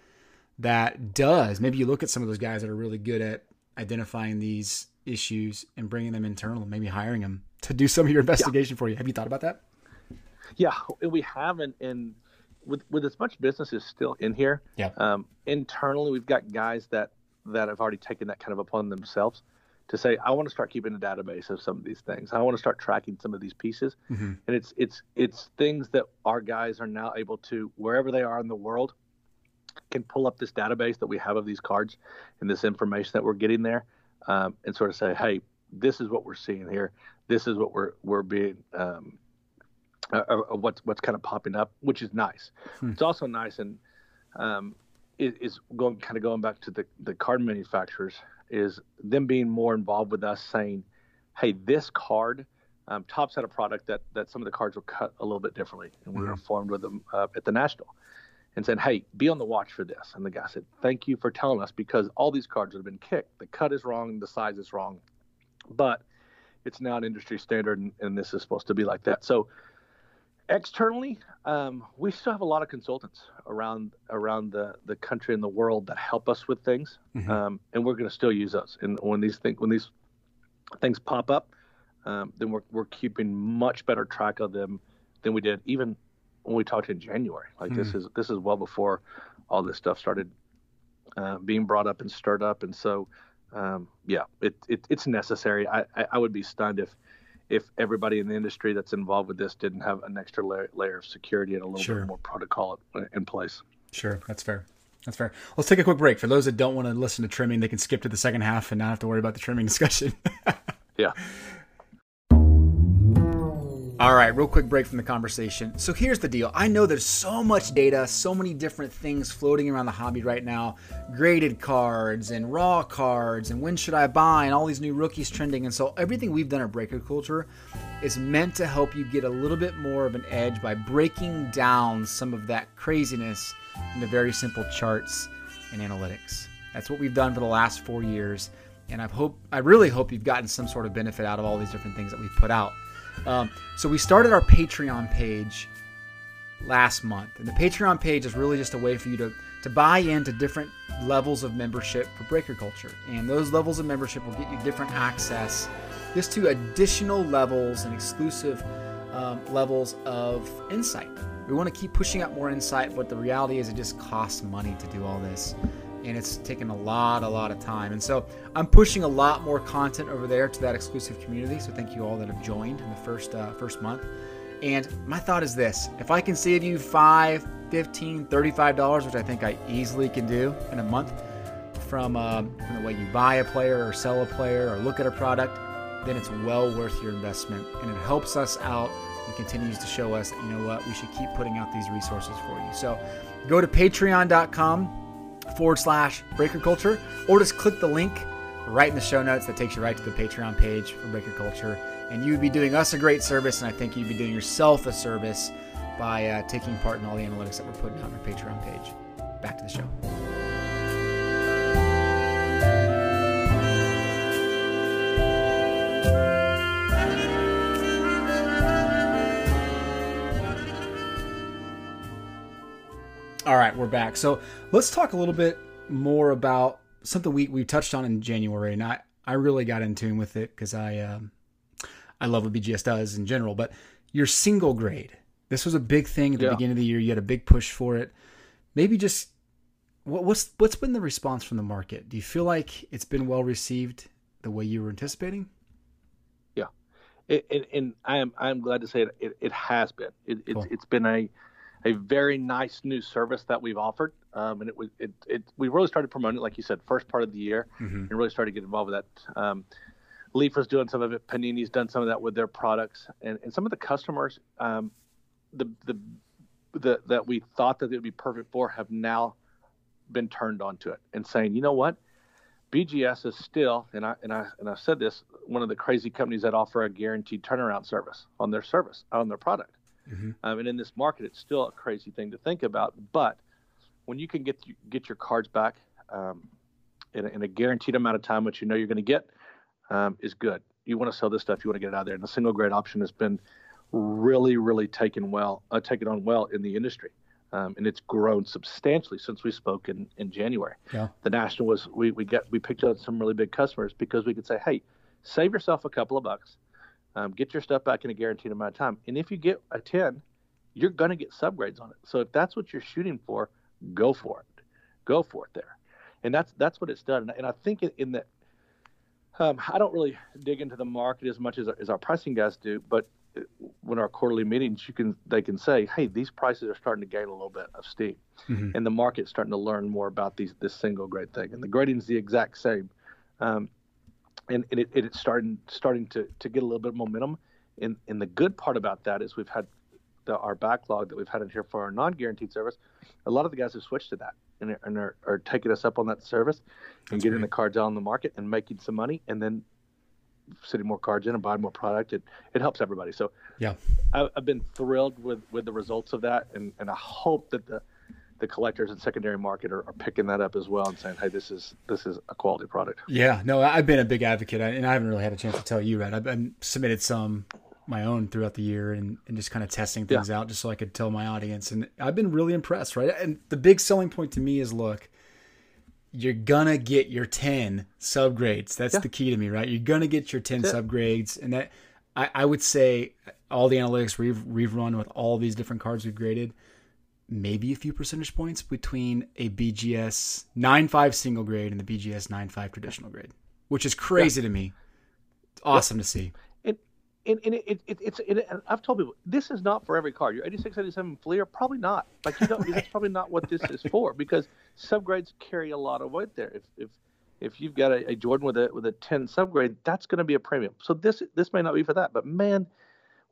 that does, maybe you look at some of those guys that are really good at identifying these issues and bringing them internal, maybe hiring them to do some of your investigation yeah. for you. Have you thought about that? Yeah, we haven't. And with, with as much business is still in here, yeah. um, internally, we've got guys that, that have already taken that kind of upon themselves to say, I want to start keeping a database of some of these things. I want to start tracking some of these pieces. Mm-hmm. And it's it's it's things that our guys are now able to, wherever they are in the world, can pull up this database that we have of these cards and this information that we're getting there um, and sort of say, hey, this is what we're seeing here. This is what we're we're being, um, uh, uh, what's, what's kind of popping up, which is nice. Hmm. It's also nice and um, is, is going kind of going back to the, the card manufacturers is them being more involved with us saying, hey, this card, um, Topps had a product that, that some of the cards were cut a little bit differently. And we were informed with them uh, at the National and said, hey, be on the watch for this. And the guy said, thank you for telling us because all these cards have been kicked. The cut is wrong. The size is wrong. But it's now an industry standard, and, and this is supposed to be like that. So externally, um, we still have a lot of consultants around around the, the country and the world that help us with things, mm-hmm. um, and we're going to still use those. And when these things when these things pop up, um, then we're we're keeping much better track of them than we did even when we talked in January. Like mm-hmm. this is this is well before all this stuff started uh, being brought up and stirred up. And so, um, yeah, it, it it's necessary. I, I, I would be stunned if. if everybody in the industry that's involved with this didn't have an extra layer, layer of security and a little sure. bit more protocol in place. Sure. That's fair. That's fair. Let's take a quick break. For those that don't want to listen to trimming, they can skip to the second half and not have to worry about the trimming discussion. yeah. All right, real quick break from the conversation. So here's the deal. I know there's so much data, so many different things floating around the hobby right now. Graded cards and raw cards and when should I buy and all these new rookies trending. And so everything we've done at Breaker Culture is meant to help you get a little bit more of an edge by breaking down some of that craziness into very simple charts and analytics. That's what we've done for the last four years. And I hope, I really hope you've gotten some sort of benefit out of all these different things that we've put out. Um, so we started our Patreon page last month, and the Patreon page is really just a way for you to, to buy into different levels of membership for Breaker Culture, and those levels of membership will get you different access just to additional levels and exclusive um, levels of insight. We want to keep pushing out more insight, but the reality is it just costs money to do all this, and it's taken a lot, a lot of time. And so I'm pushing a lot more content over there to that exclusive community. So thank you all that have joined in the first uh, first month. And my thought is this, if I can save you five, fifteen, thirty-five dollars, which I think I easily can do in a month from, um, from the way you buy a player or sell a player or look at a product, then it's well worth your investment. And it helps us out and continues to show us that, you know what, we should keep putting out these resources for you. So go to patreon dot com forward slash Breaker Culture, or just click the link right in the show notes that takes you right to the Patreon page for Breaker Culture, and you would be doing us a great service, and I think you'd be doing yourself a service by uh, taking part in all the analytics that we're putting out on our Patreon page. Back to the show. All right, we're back. So let's talk a little bit more about something we, we touched on in January, and I, I really got in tune with it because I um, I love what B G S does in general, but your single grade, This was a big thing at the yeah. beginning of the year. You had a big push for it. Maybe just what, what's what's been the response from the market? Do you feel like it's been well received the way you were anticipating? Yeah, it, it, and I am I am glad to say it. It, it has been. It, it's cool. It's been a a very nice new service that we've offered. Um, and it was it, it we really started promoting it, like you said, first part of the year, mm-hmm. and really started getting involved with that. Um, Leaf was doing some of it. Panini's done some of that with their products, and, and some of the customers, um, the, the the that we thought that it would be perfect for, have now been turned onto it and saying, you know what, B G S is still, and I and I and I said this, one of the crazy companies that offer a guaranteed turnaround service on their service on their product. Mm-hmm. Um, and in this market, it's still a crazy thing to think about, but when you can get get your cards back um, in, a, in a guaranteed amount of time, which you know you're going to get, um, is good. You want to sell this stuff. You want to get it out there. And the single grade option has been really, really taken well, uh, taken on well in the industry, um, and it's grown substantially since we spoke in, in January. Yeah. The national was we we get we picked up some really big customers because we could say, hey, save yourself a couple of bucks, um, get your stuff back in a guaranteed amount of time, and if you get a ten, you're going to get subgrades on it. So if that's what you're shooting for, go for it, go for it there, and that's that's what it's done. And I think in, in that, um, I don't really dig into the market as much as as our pricing guys do, but when our quarterly meetings, you can they can say, hey, these prices are starting to gain a little bit of steam, mm-hmm. and the market's starting to learn more about these this single grade thing, and the grading is the exact same, um, and, and it, it it's starting starting to to get a little bit of momentum. And and the good part about that is we've had the, our backlog that we've had in here for our non-guaranteed service. A lot of the guys have switched to that and, and are, are taking us up on that service and That's getting great. the cards out on the market and making some money, and then sitting more cards in and buying more product. It it helps everybody. So yeah, I, I've been thrilled with, with the results of that, and, and I hope that the the collectors and secondary market are, are picking that up as well and saying, hey, this is this is a quality product. Yeah, no, I've been a big advocate, and I haven't really had a chance to tell you, right? I've been, submitted some my own throughout the year and, and just kind of testing things yeah. out just so I could tell my audience. And I've been really impressed, right? And the big selling point to me is, look, you're going to get your ten subgrades. That's yeah. the key to me, right? You're going to get your ten That's subgrades. It. And that I, I would say all the analytics we've, we've run with all these different cards we've graded, maybe a few percentage points between a B G S nine five single grade and the B G S nine five traditional grade, which is crazy yeah. to me. It's awesome yeah. to see. And, and it, it, it, it's it, and I've told people, this is not for every card. Your eighty-six, eighty-seven Fleer, probably not. Like you don't, that's probably not what this is for, because subgrades carry a lot of weight there. If if if you've got a, a Jordan with a with a ten subgrade, that's going to be a premium. So this this may not be for that. But man,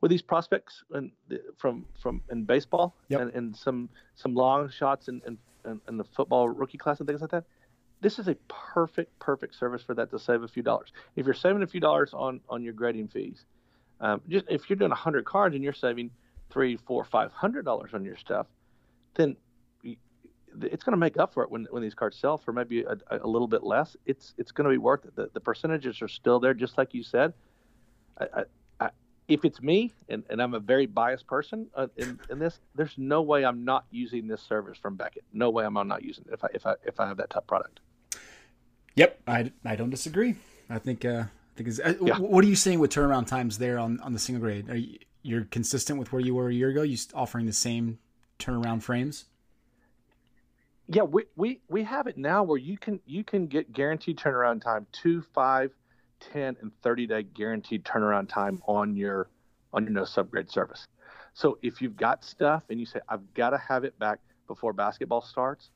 with these prospects and from from in baseball yep. and, and some some long shots and and and the football rookie class and things like that, this is a perfect perfect service for that to save a few dollars. If you're saving a few dollars on on your grading fees. Um, just if you're doing a hundred cards and you're saving three, four, five hundred dollars on your stuff, then it's going to make up for it when when these cards sell for maybe a, a little bit less. It's it's going to be worth it. The, the percentages are still there, just like you said. I, I, I, if it's me, and, and I'm a very biased person uh, in, in this, there's no way I'm not using this service from Beckett. No way I'm not using it if I if I if I have that top product. Yep, I, I don't disagree. I think. Uh... Because yeah. What are you seeing with turnaround times there on, on the single grade? Are you, you're consistent with where you were a year ago? You offering the same turnaround frames? Yeah, we, we we have it now where you can you can get guaranteed turnaround time two, five, ten, and thirty day guaranteed turnaround time on your on your no subgrade service. So if you've got stuff and you say I've got to have it back before basketball starts,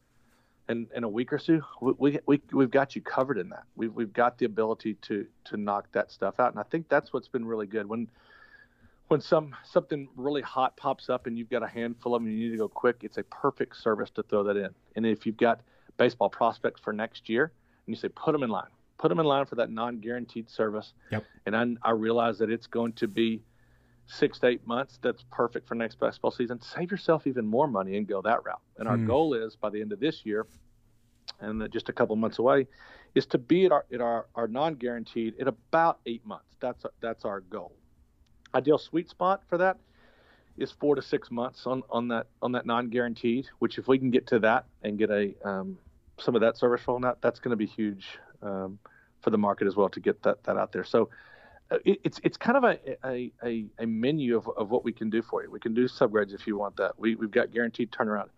in, in a week or so, we, we, we, we've got you covered in that. We've, we've got the ability to to knock that stuff out. And I think that's what's been really good. When when some something really hot pops up and you've got a handful of them and you need to go quick, it's a perfect service to throw that in. And if you've got baseball prospects for next year, and you say, put them in line. Put them in line for that non-guaranteed service. Yep. And I, I realize that it's going to be six to eight months. That's perfect for next baseball season. Save yourself even more money and go that route. And our mm. goal is by the end of this year, and just a couple months away, is to be at our at our, our non-guaranteed in about eight months. That's that's our goal. Ideal sweet spot for that is four to six months on, on that on that non-guaranteed. Which if we can get to that and get a um, some of that service rolling out, that's going to be huge um, for the market as well to get that that out there. So it, it's it's kind of a a, a, a menu of, of what we can do for you. We can do subgrades if you want that. We, we've got guaranteed turnaround.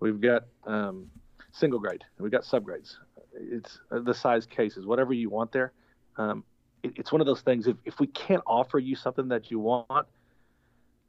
We've got um, single grade. We've got subgrades. It's the size cases, whatever you want there. Um, it, it's one of those things. If, if we can't offer you something that you want,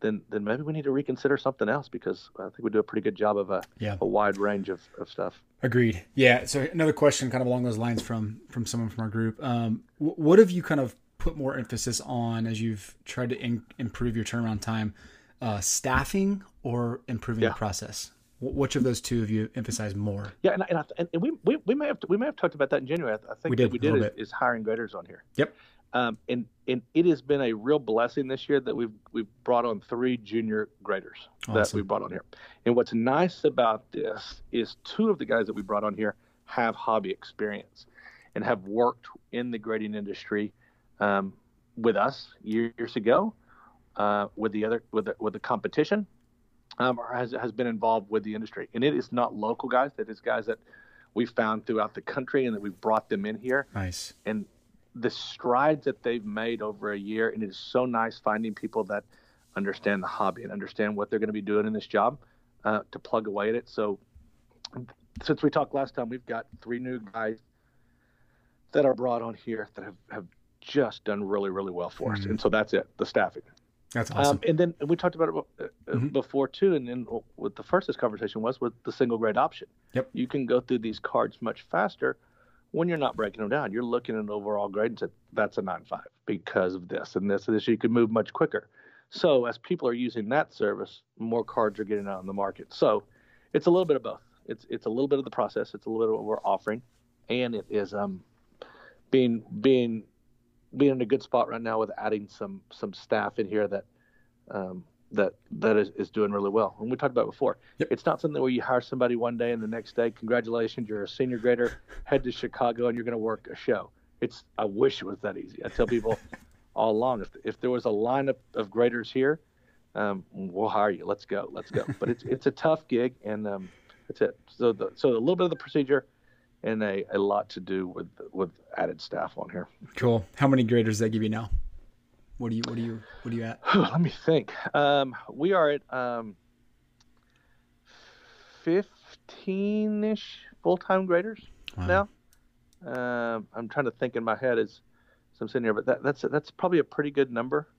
then then maybe we need to reconsider something else, because I think we do a pretty good job of a, yeah. a wide range of, of stuff. Agreed. Yeah. So another question kind of along those lines from from someone from our group. Um, what have you kind of put more emphasis on as you've tried to in, improve your turnaround time, uh, staffing or improving yeah. the process? Which of those two have you emphasized more? Yeah, and and, I, and we, we we may have we may have talked about that in January. I think we did. That we did is, is hiring graders on here. Yep. Um, and and it has been a real blessing this year that we've we've brought on three junior graders awesome. that we brought on here. And what's nice about this is two of the guys that we brought on here have hobby experience and have worked in the grading industry um, with us years ago, uh, with the other with the, with the competition. Um, or has has been involved with the industry, and it is not local guys. That is guys that we found throughout the country, and that we've brought them in here. Nice. And the strides that they've made over a year, and it is so nice finding people that understand the hobby and understand what they're going to be doing in this job uh, to plug away at it. So, since we talked last time, we've got three new guys that are brought on here that have, have just done really, really well for mm-hmm. us. And so that's it, the staffing. That's awesome. Um, and then we talked about it uh, mm-hmm. before too. And then what the first this conversation was with the single grade option. Yep. You can go through these cards much faster when you're not breaking them down. You're looking at an overall grade and say, that's a nine five because of this and this and this. You can move much quicker. So as people are using that service, more cards are getting out in the market. So it's a little bit of both. It's it's a little bit of the process. It's a little bit of what we're offering, and it is um being being. being in a good spot right now with adding some, some staff in here that, um, that, that is, is doing really well. And we talked about it before, yep. It's not something where you hire somebody one day and the next day, congratulations, you're a senior grader, head to Chicago and you're going to work a show. It's, I wish it was that easy. I tell people all along, if, if there was a lineup of graders here, um, we'll hire you. Let's go, let's go. But it's, it's a tough gig, and, um, that's it. So the, so a little bit of the procedure, and a, a lot to do with with added staff on here. Cool. How many graders does that give you now? What do you what do you what do you at? Let me think. Um, we are at um, fifteen-ish full-time graders wow. now. Um, I'm trying to think in my head as, as I'm sitting here, but that, that's that's probably a pretty good number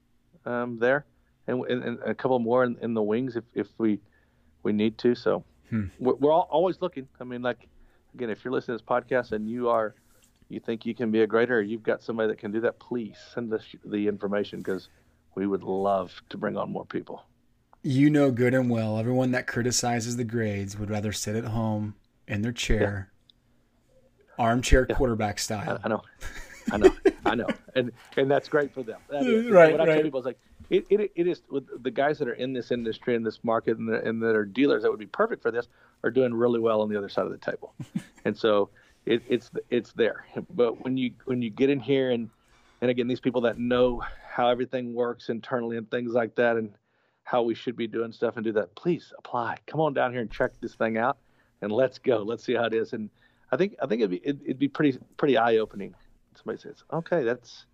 um, there, and, and, and a couple more in, in the wings if if we we need to. So hmm. we're, we're all, always looking. I mean, like. Again, if you're listening to this podcast and you are, you think you can be a grader, or you've got somebody that can do that, please send us the information, because we would love to bring on more people. You know good and well, everyone that criticizes the grades would rather sit at home in their chair, yeah. armchair yeah. quarterback style. I, I know, I know, I know, and and that's great for them. That is, right, what I right. tell people is like, it, it it is with the guys that are in this industry and this market and, the, and that are dealers that would be perfect for this. Are doing really well on the other side of the table. And so it, it's it's there. But when you when you get in here and, and again, these people that know how everything works internally and things like that and how we should be doing stuff and do that, please apply. Come on down here and check this thing out, and let's go. Let's see how it is. And I think I think it'd be it'd, it'd be pretty pretty eye-opening. Somebody says, okay, that's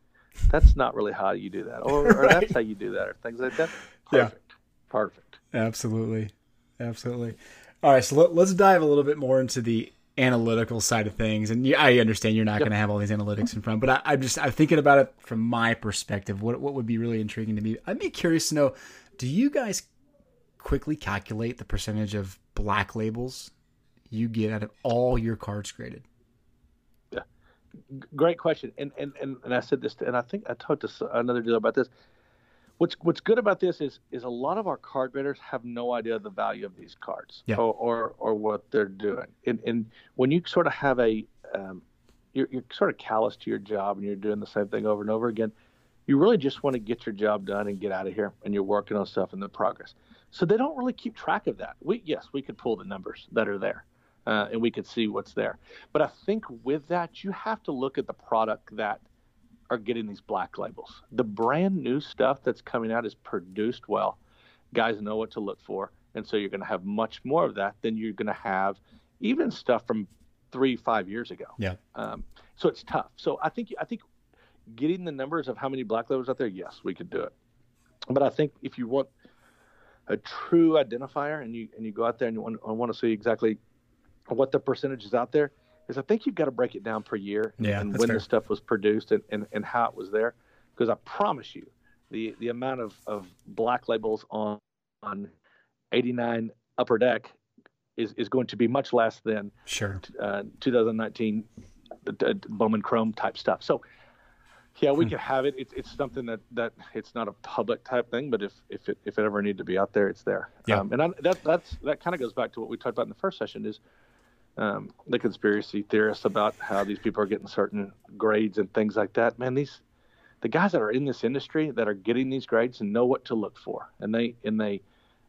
that's not really how you do that, or, right. or that's how you do that, or things like that. Perfect. Yeah. Perfect. Absolutely. Absolutely. All right, so let, let's dive a little bit more into the analytical side of things. And you, I understand you're not yep. going to have all these analytics in front, but I, I'm just I'm thinking about it from my perspective. What what would be really intriguing to me? I'd be curious to know: do you guys quickly calculate the percentage of black labels you get out of all your cards graded? Yeah, great question. And and and, and I said this, to, and I think I talked to another dealer about this. What's what's good about this is is a lot of our card graders have no idea the value of these cards yeah. or, or or what they're doing. And, and when you sort of have a um, you're, you're sort of callous to your job and you're doing the same thing over and over again, you really just want to get your job done and get out of here. And you're working on stuff in the progress. So they don't really keep track of that. We yes, we could pull the numbers that are there, uh, and we could see what's there. But I think with that, you have to look at the product that. Are getting these black labels. The brand new stuff that's coming out is produced well. Guys know what to look for. And so you're going to have much more of that than you're going to have even stuff from three, five years ago. Yeah. Um, so it's tough. So I think, I think getting the numbers of how many black labels out there, yes, we could do it. But I think if you want a true identifier and you and you go out there and you want, want to see exactly what the percentage is out there, is I think you've got to break it down per year and, yeah, and when fair. the stuff was produced and, and, and how it was there. Because I promise you, the, the amount of, of black labels on, on eighty-nine Upper Deck is, is going to be much less than sure uh, two thousand nineteen uh, Bowman Chrome type stuff. So, yeah, we hmm. could have it. It's it's something that, that it's not a public type thing, but if if it if it ever needed to be out there, it's there. Yeah. Um, and I, that that's that kind of goes back to what we talked about in the first session is um, the conspiracy theorists about how these people are getting certain grades and things like that. Man, these the guys that are in this industry that are getting these grades and know what to look for, and they and they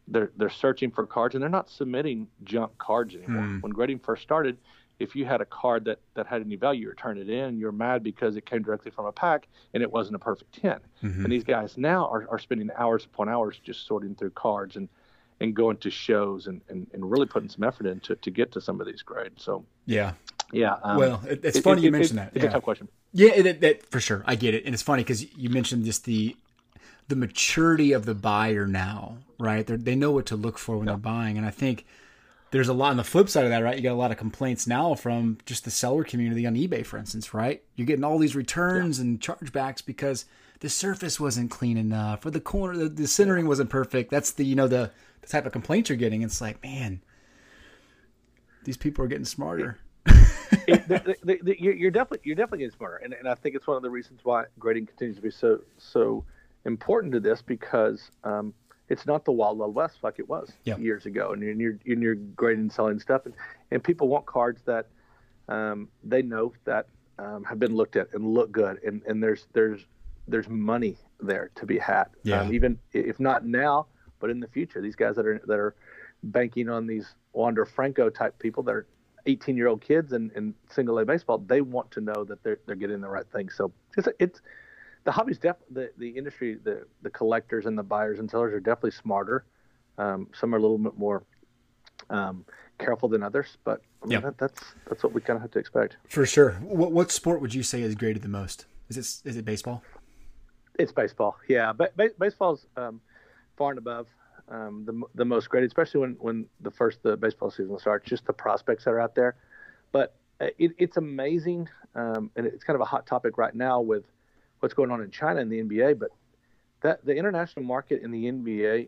they're they're searching for cards, and they're not submitting junk cards anymore. Hmm. When grading first started, if you had a card that, that had any value, you returned it in, you're mad because it came directly from a pack and it wasn't a perfect ten. Mm-hmm. And these guys now are, are spending hours upon hours just sorting through cards and, and going to shows and, and, and really putting some effort into to get to some of these grades. So, yeah. Yeah. Um, well, it, it's it, funny it, you mentioned it, that. It's yeah. a tough question. Yeah, it, it, it, for sure. I get it. And it's funny because you mentioned just the the maturity of the buyer now, right? They're, they know what to look for when yeah. they're buying. And I think there's a lot on the flip side of that, right? You got a lot of complaints now from just the seller community on eBay, for instance, right? You're getting all these returns yeah. and chargebacks because the surface wasn't clean enough, or the corner, the, the centering wasn't perfect. That's the, you know, the, the type of complaints you're getting. It's like, man, these people are getting smarter. it, the, the, the, you're definitely you're definitely getting smarter, and and I think it's one of the reasons why grading continues to be so so important to this because. Um, It's not the Wild Wild West like it was yep. years ago, and you're and you're grading and selling stuff, and, and people want cards that um, they know that um, have been looked at and look good, and, and there's there's there's money there to be had, yeah. um, even if not now, but in the future. These guys that are that are banking on these Wander Franco type people that are eighteen year old kids and, and single A baseball, they want to know that they're they're getting the right thing. So it's it's. The hobby's def- the the industry, the, the collectors and the buyers and sellers are definitely smarter. Um, some are a little bit more um, careful than others, but I mean, yeah. that, that's that's what we kind of have to expect. For sure. What what sport would you say is graded the most? Is it is it baseball? It's baseball. Yeah, ba- ba- baseball's um, far and above um, the the most graded, especially when, when the first the baseball season starts. Just the prospects that are out there, but it, it's amazing, um, and it's kind of a hot topic right now with what's going on in China in the N B A, but that the international market in the N B A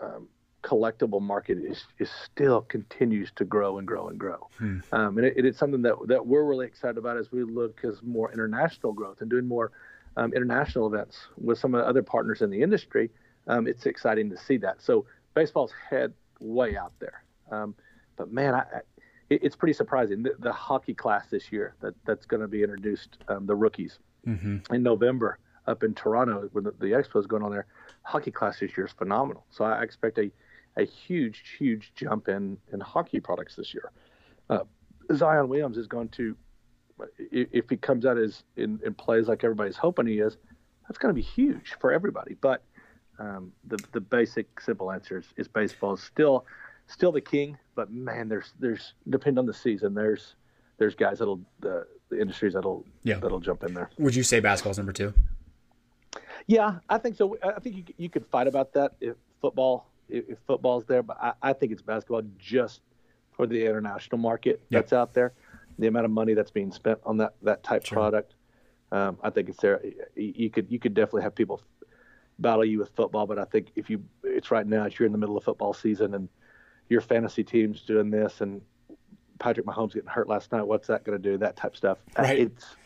um, collectible market is, is still continues to grow and grow and grow. Hmm. Um, and it, it's something that, that we're really excited about as we look as more international growth and doing more um, international events with some of the other partners in the industry. Um, it's exciting to see that. So baseball's head way out there. Um, but man, I, I it, it's pretty surprising. The, the hockey class this year that that's going to be introduced, um, the rookies, Mm-hmm. in November up in Toronto when the, the expo is going on there, hockey class this year is phenomenal. So I expect a, a huge, huge jump in, in hockey products this year. Uh, Zion Williams is going to, if he comes out as in, and plays like everybody's hoping he is, that's going to be huge for everybody. But um, the the basic simple answer is, is baseball is still still the king. But man, there's there's depending on the season, there's there's guys that'll. Uh, The industries that'll yeah. that'll jump in there. Would you say basketball's number two? Yeah, I think so. I think you you could fight about that if football if, if football's there, but I, I think it's basketball just for the international market yep. that's out there. The amount of money that's being spent on that that type sure. product, um, I think it's there. You could you could definitely have people battle you with football, but I think if you it's right now, if you're in the middle of football season and your fantasy team's doing this and Patrick Mahomes getting hurt last night. What's that going to do? That type of stuff. Right. It's,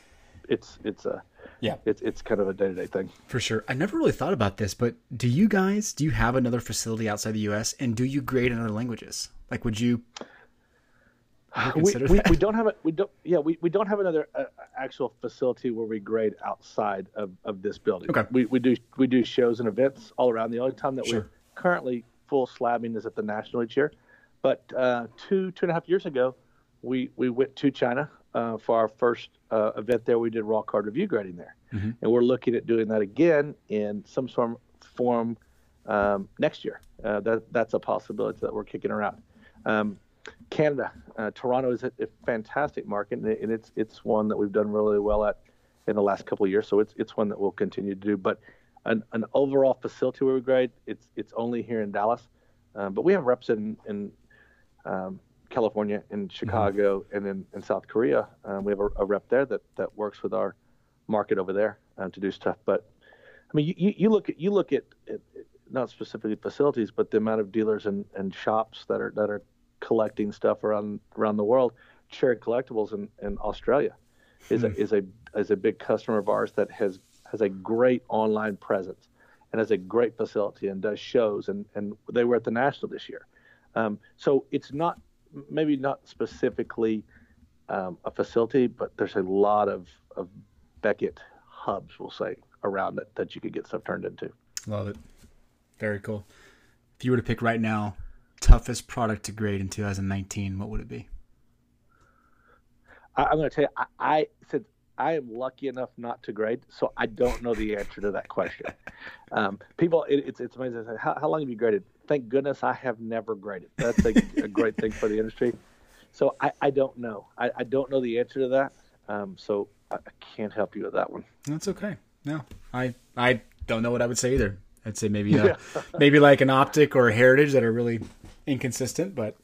it's, it's a, yeah. It's, it's kind of a day to day thing for sure. I never really thought about this, but do you guys do you have another facility outside the U S and do you grade in other languages? Like, would you? Would you consider we, that? We, we don't have it. We don't. Yeah, we, we don't have another uh, actual facility where we grade outside of, of this building. Okay. We we do we do shows and events all around. The only time that sure. we're currently full slabbing is at the National each year, but uh, two two and a half years ago. We we went to China uh, for our first uh, event there. We did raw card review grading there. Mm-hmm. And we're looking at doing that again in some sort of form um, next year. Uh, that That's a possibility that we're kicking around. Um, Canada, uh, Toronto is a, a fantastic market, and, it, and it's it's one that we've done really well at in the last couple of years. So it's it's one that we'll continue to do. But an, an overall facility where we grade, it's it's only here in Dallas. Um, but we have reps in, in um, California, in Chicago, mm-hmm. and in, in South Korea. Um, we have a, a rep there that, that works with our market over there uh, to do stuff. But I mean, you, you, you look at you look at, at not specifically facilities, but the amount of dealers and, and shops that are that are collecting stuff around around the world. Shared Collectibles in, in Australia is a, is a is a big customer of ours that has has a great online presence and has a great facility and does shows, and, and they were at the National this year. Um, so it's not maybe not specifically um, a facility, but there's a lot of, of Beckett hubs, we'll say, around it that you could get stuff turned into. Love it. Very cool. If you were to pick right now, toughest product to grade in two thousand nineteen, what would it be? I'm going to tell you, I, I said I am lucky enough not to grade, so I don't know the answer to that question. Um, people, it, it's it's amazing. How, how long have you graded? Thank goodness I have never graded. That's a, a great thing for the industry. So I, I don't know. I, I don't know the answer to that. Um, so I, I can't help you with that one. That's okay. No, I I don't know what I would say either. I'd say maybe uh, yeah. maybe like an Optic or a Heritage that are really inconsistent, but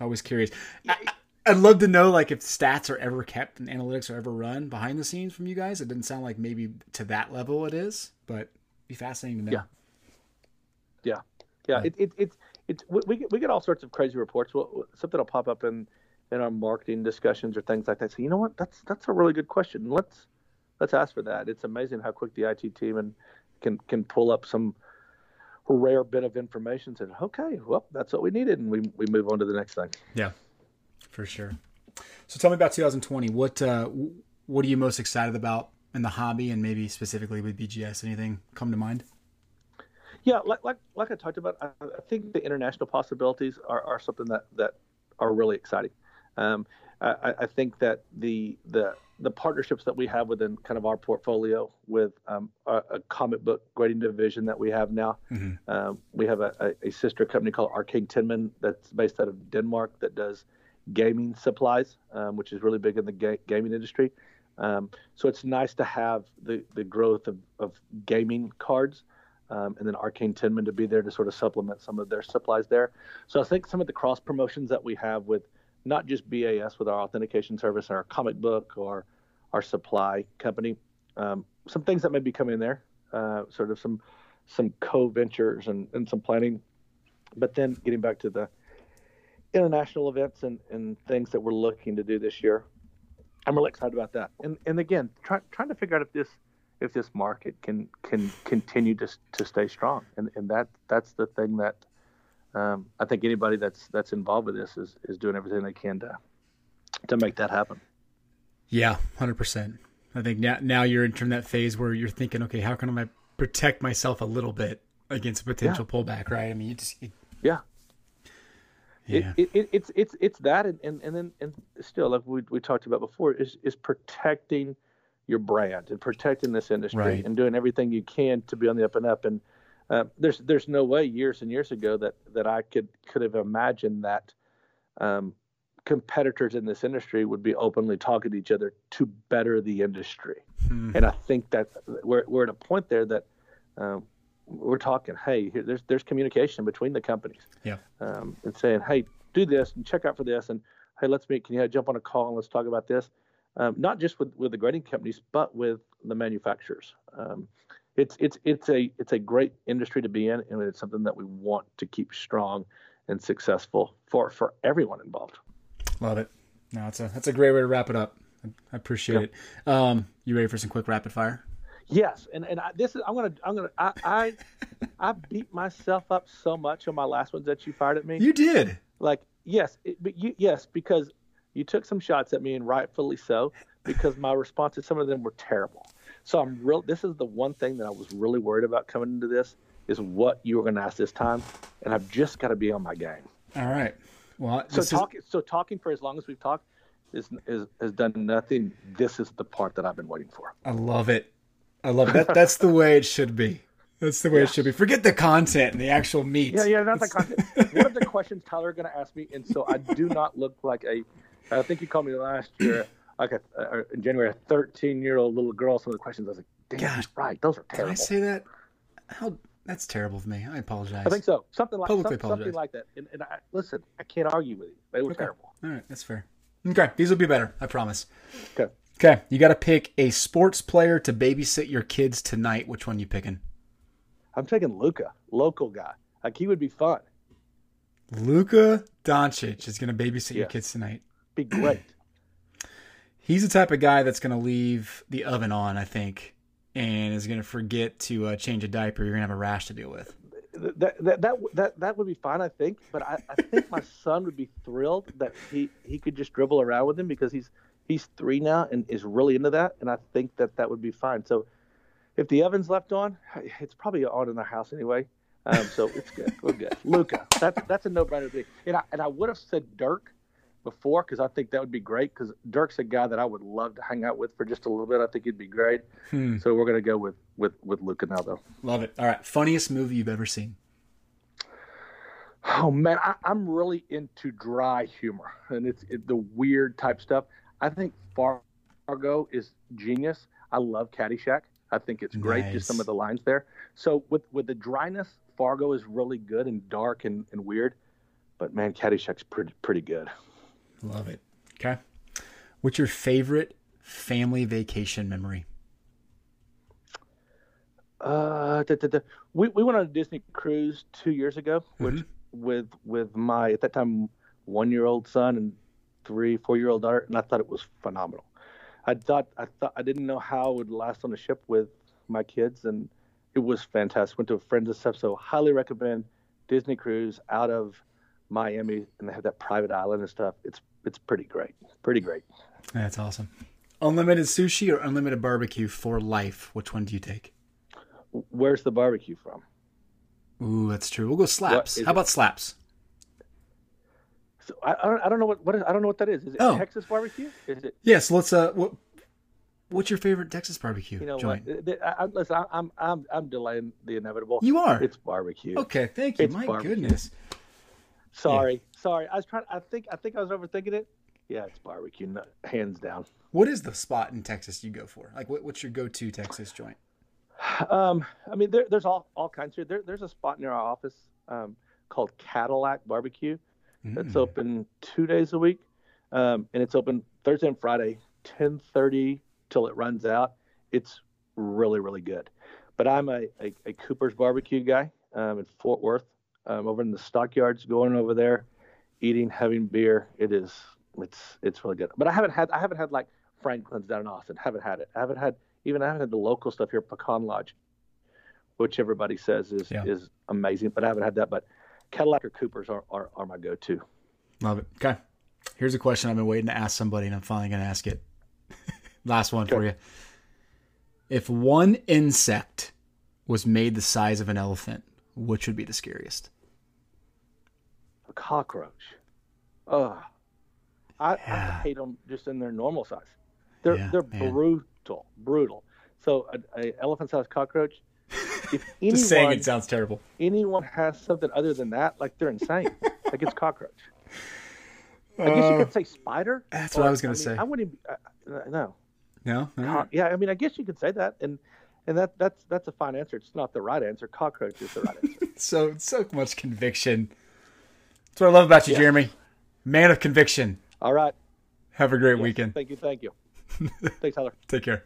always curious. I, I, I'd love to know, like, if stats are ever kept and analytics are ever run behind the scenes from you guys. It doesn't sound like maybe to that level it is, but it'd be fascinating to know. Yeah, yeah, yeah. It, it, it, it, we get we get all sorts of crazy reports. Well, something will pop up in, in our marketing discussions or things like that. So you know what? That's that's a really good question. Let's let's ask for that. It's amazing how quick the I T team and can can pull up some rare bit of information. And okay, well, that's what we needed, and we we move on to the next thing. Yeah. For sure. So tell me about two thousand twenty. What uh, what are you most excited about in the hobby, and maybe specifically with B G S? Anything come to mind? Yeah, like like, like I talked about, I, I think the international possibilities are, are something that, that are really exciting. Um, I, I think that the the the partnerships that we have within kind of our portfolio with um, a, a comic book grading division that we have now. Mm-hmm. Um, we have a, a sister company called Arcane Tinman that's based out of Denmark that does gaming supplies, um, which is really big in the ga- gaming industry. Um, so it's nice to have the, the growth of, of gaming cards, um, and then Arcane Tinman to be there to sort of supplement some of their supplies there. So I think some of the cross promotions that we have with not just B A S, with our authentication service and our comic book or our supply company, um, some things that may be coming there, uh, sort of some some co-ventures and, and some planning. But then getting back to the international events and, and things that we're looking to do this year, I'm really excited about that. And and again, try, trying to figure out if this if this market can can continue to to stay strong. And and that that's the thing that um, I think anybody that's that's involved with this is is doing everything they can to to make that happen. Yeah, one hundred percent. I think now now you're entering that phase where you're thinking, okay, how can I protect myself a little bit against a potential yeah. pullback? Right? I mean, you just you... yeah. Yeah. It, it, it's it's it's that and, and, and then and still, like we we talked about before, is is protecting your brand and protecting this industry, right, and doing everything you can to be on the up and up. And uh, there's there's no way years and years ago that, that I could, could have imagined that um, competitors in this industry would be openly talking to each other to better the industry. Hmm. And I think that we're we're at a point there that. Um, We're talking, hey, here, there's there's communication between the companies. Yeah. Um, and saying, hey, do this and check out for this, and hey, let's meet. Can you jump on a call and let's talk about this? Um, not just with, with the grading companies, but with the manufacturers. Um, it's it's it's a it's a great industry to be in, and it's something that we want to keep strong and successful for, for everyone involved. Love it. No, that's a that's a great way to wrap it up. I appreciate yeah. it. Um, you ready for some quick rapid fire? Yes, and and I, this is I'm gonna I'm gonna I, I I beat myself up so much on my last ones that you fired at me. You did, like yes, it, but you yes because you took some shots at me, and rightfully so, because my responses, some of them were terrible. So I'm real. This is the one thing that I was really worried about coming into this, is what you were gonna ask this time, and I've just got to be on my game. All right. Well, so talking is... so talking for as long as we've talked is, is has done nothing. This is the part that I've been waiting for. I love it. I love it. That, that's the way it should be. That's the way yeah. it should be. Forget the content and the actual meat. Yeah, yeah, not the content. What are the questions Tyler are going to ask me? And so I do not look like a – I think you called me last year. like a, a, in January, a thirteen-year-old little girl. Some of the questions, I was like, "Damn, gosh, right? Those are terrible." Did I say that? How? That's terrible of me. I apologize. I think so. Something like Publicly some, something like that. And, and I, listen, I can't argue with you. They were okay. terrible. All right, that's fair. Okay, these will be better. I promise. Okay. Okay, you got to pick a sports player to babysit your kids tonight. Which one are you picking? I'm taking Luca, local guy. Like, he would be fun. Luca Doncic is going to babysit yeah. your kids tonight. Be great. He's the type of guy that's going to leave the oven on, I think, and is going to forget to uh, change a diaper. You're going to have a rash to deal with. That that that that, that would be fine, I think. But I, I think my son would be thrilled that he, he could just dribble around with him, because he's he's three now and is really into that. And I think that that would be fine. So if the oven's left on, it's probably on in the house anyway. Um, so it's good. We're good. Luca, that's that's a no-brainer thing. And I and I would have said Dirk before, because I think that would be great, because Dirk's a guy that I would love to hang out with for just a little bit. I think he'd be great. Hmm. So we're gonna go with with with Luca now, though. Love it. All right, funniest movie you've ever seen? Oh man, I, I'm really into dry humor, and it's it, the weird type stuff. I think Fargo is genius. I love Caddyshack. I think it's great, nice. Just some of the lines there. So with, with the dryness, Fargo is really good and dark and, and weird. But, man, Caddyshack's pretty, pretty good. Love it. Okay. What's your favorite family vacation memory? Uh, da, da, da. We, we went on a Disney cruise two years ago, mm-hmm. which with with my, at that time, one-year-old son and three, four-year-old daughter, and I thought it was phenomenal. I thought I thought I didn't know how it would last on the ship with my kids, and it was fantastic. Went to friends and stuff, so highly recommend Disney cruise out of Miami, and they have that private island and stuff. It's it's pretty great, pretty great. That's awesome. Unlimited sushi or unlimited barbecue for life? Which one do you take? Where's the barbecue from? Ooh, that's true. We'll go slaps. How about slaps? So I, I don't I don't know what, what is, I don't know what that is. Is it oh. Texas barbecue? Is it? Yes. Let's uh. What, what's your favorite Texas barbecue? You know joint? what? I, I, listen, I, I'm I'm I'm delaying the inevitable. You are. It's barbecue. Okay. Thank you. It's My barbecue. goodness. Sorry. Yeah. Sorry. I was trying. I think. I think I was overthinking it. Yeah, it's barbecue, hands down. What is the spot in Texas you go for? Like, what, what's your go-to Texas joint? Um, I mean, there, there's all all kinds here. There, there's a spot near our office um, called Cadillac Barbecue. It's open two days a week, um, and it's open Thursday and Friday, ten thirty till it runs out. It's really, really good. But I'm a, a, a Cooper's Barbecue guy um, in Fort Worth, um, over in the Stockyards, going over there, eating, having beer. It is, it's, it's really good. But I haven't had, I haven't had like Franklin's down in Austin. Haven't had it. I haven't had even I haven't had the local stuff here, Pecan Lodge, which everybody says is yeah. is amazing. But I haven't had that. But Cadillac or Coopers are, are, are my go-to. Love it. Okay. Here's a question I've been waiting to ask somebody, and I'm finally going to ask it. Last one okay. for you. If one insect was made the size of an elephant, which would be the scariest? A cockroach. Ugh. I, yeah. I hate them just in their normal size. They're yeah, they're man. brutal, brutal. So a, a elephant-sized cockroach, if anyone, just saying it sounds terrible. Anyone has something other than that, like they're insane. Like it's cockroach. I uh, guess you could say spider. That's or, what I was going to say. I wouldn't. Uh, no. No. Right. Yeah, I mean, I guess you could say that, and and that that's that's a fine answer. It's not the right answer. Cockroach is the right answer. so so much conviction. That's what I love about you, yeah. Jeremy. Man of conviction. All right. Have a great yes, weekend. Thank you. Thank you. Thanks, Tyler. Take care.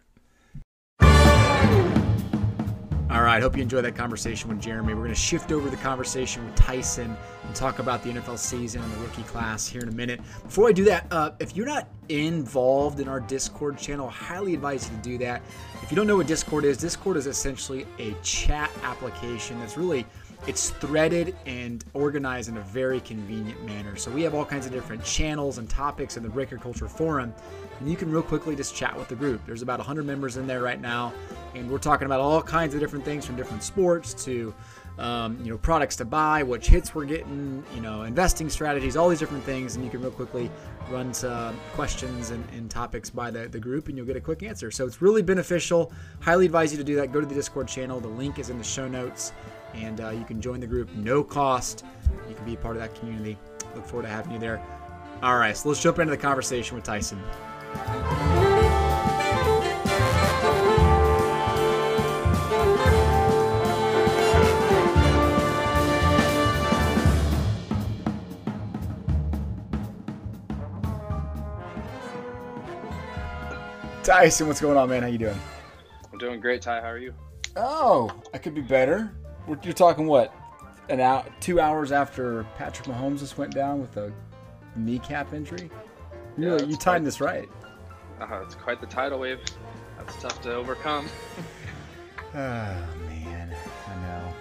All right, hope you enjoyed that conversation with Jeremy. We're going to shift over the conversation with Tyson and talk about the N F L season and the rookie class here in a minute. Before I do that, uh, if you're not involved in our Discord channel, I highly advise you to do that. If you don't know what Discord is, Discord is essentially a chat application that's really, it's threaded and organized in a very convenient manner. So we have all kinds of different channels and topics in the Breaker Culture Forum. And you can real quickly just chat with the group. There's about one hundred members in there right now, and we're talking about all kinds of different things, from different sports to um, you know, products to buy, which hits we're getting, you know, investing strategies, all these different things. And you can real quickly run to questions and, and topics by the, the group, and you'll get a quick answer. So it's really beneficial. Highly advise you to do that. Go to the Discord channel. The link is in the show notes, and uh, you can join the group, no cost. You can be a part of that community. Look forward to having you there. All right, so let's jump into the conversation with Tyson. Thank you. Tyson, what's going on, man? How you doing? I'm doing great, Ty. How are you? Oh, I could be better. We're, you're talking what? An hour, two hours after Patrick Mahomes just went down with a kneecap injury. You, yeah, know, you timed quite, this right. Uh, it's quite the tidal wave. That's tough to overcome. Oh man, I know.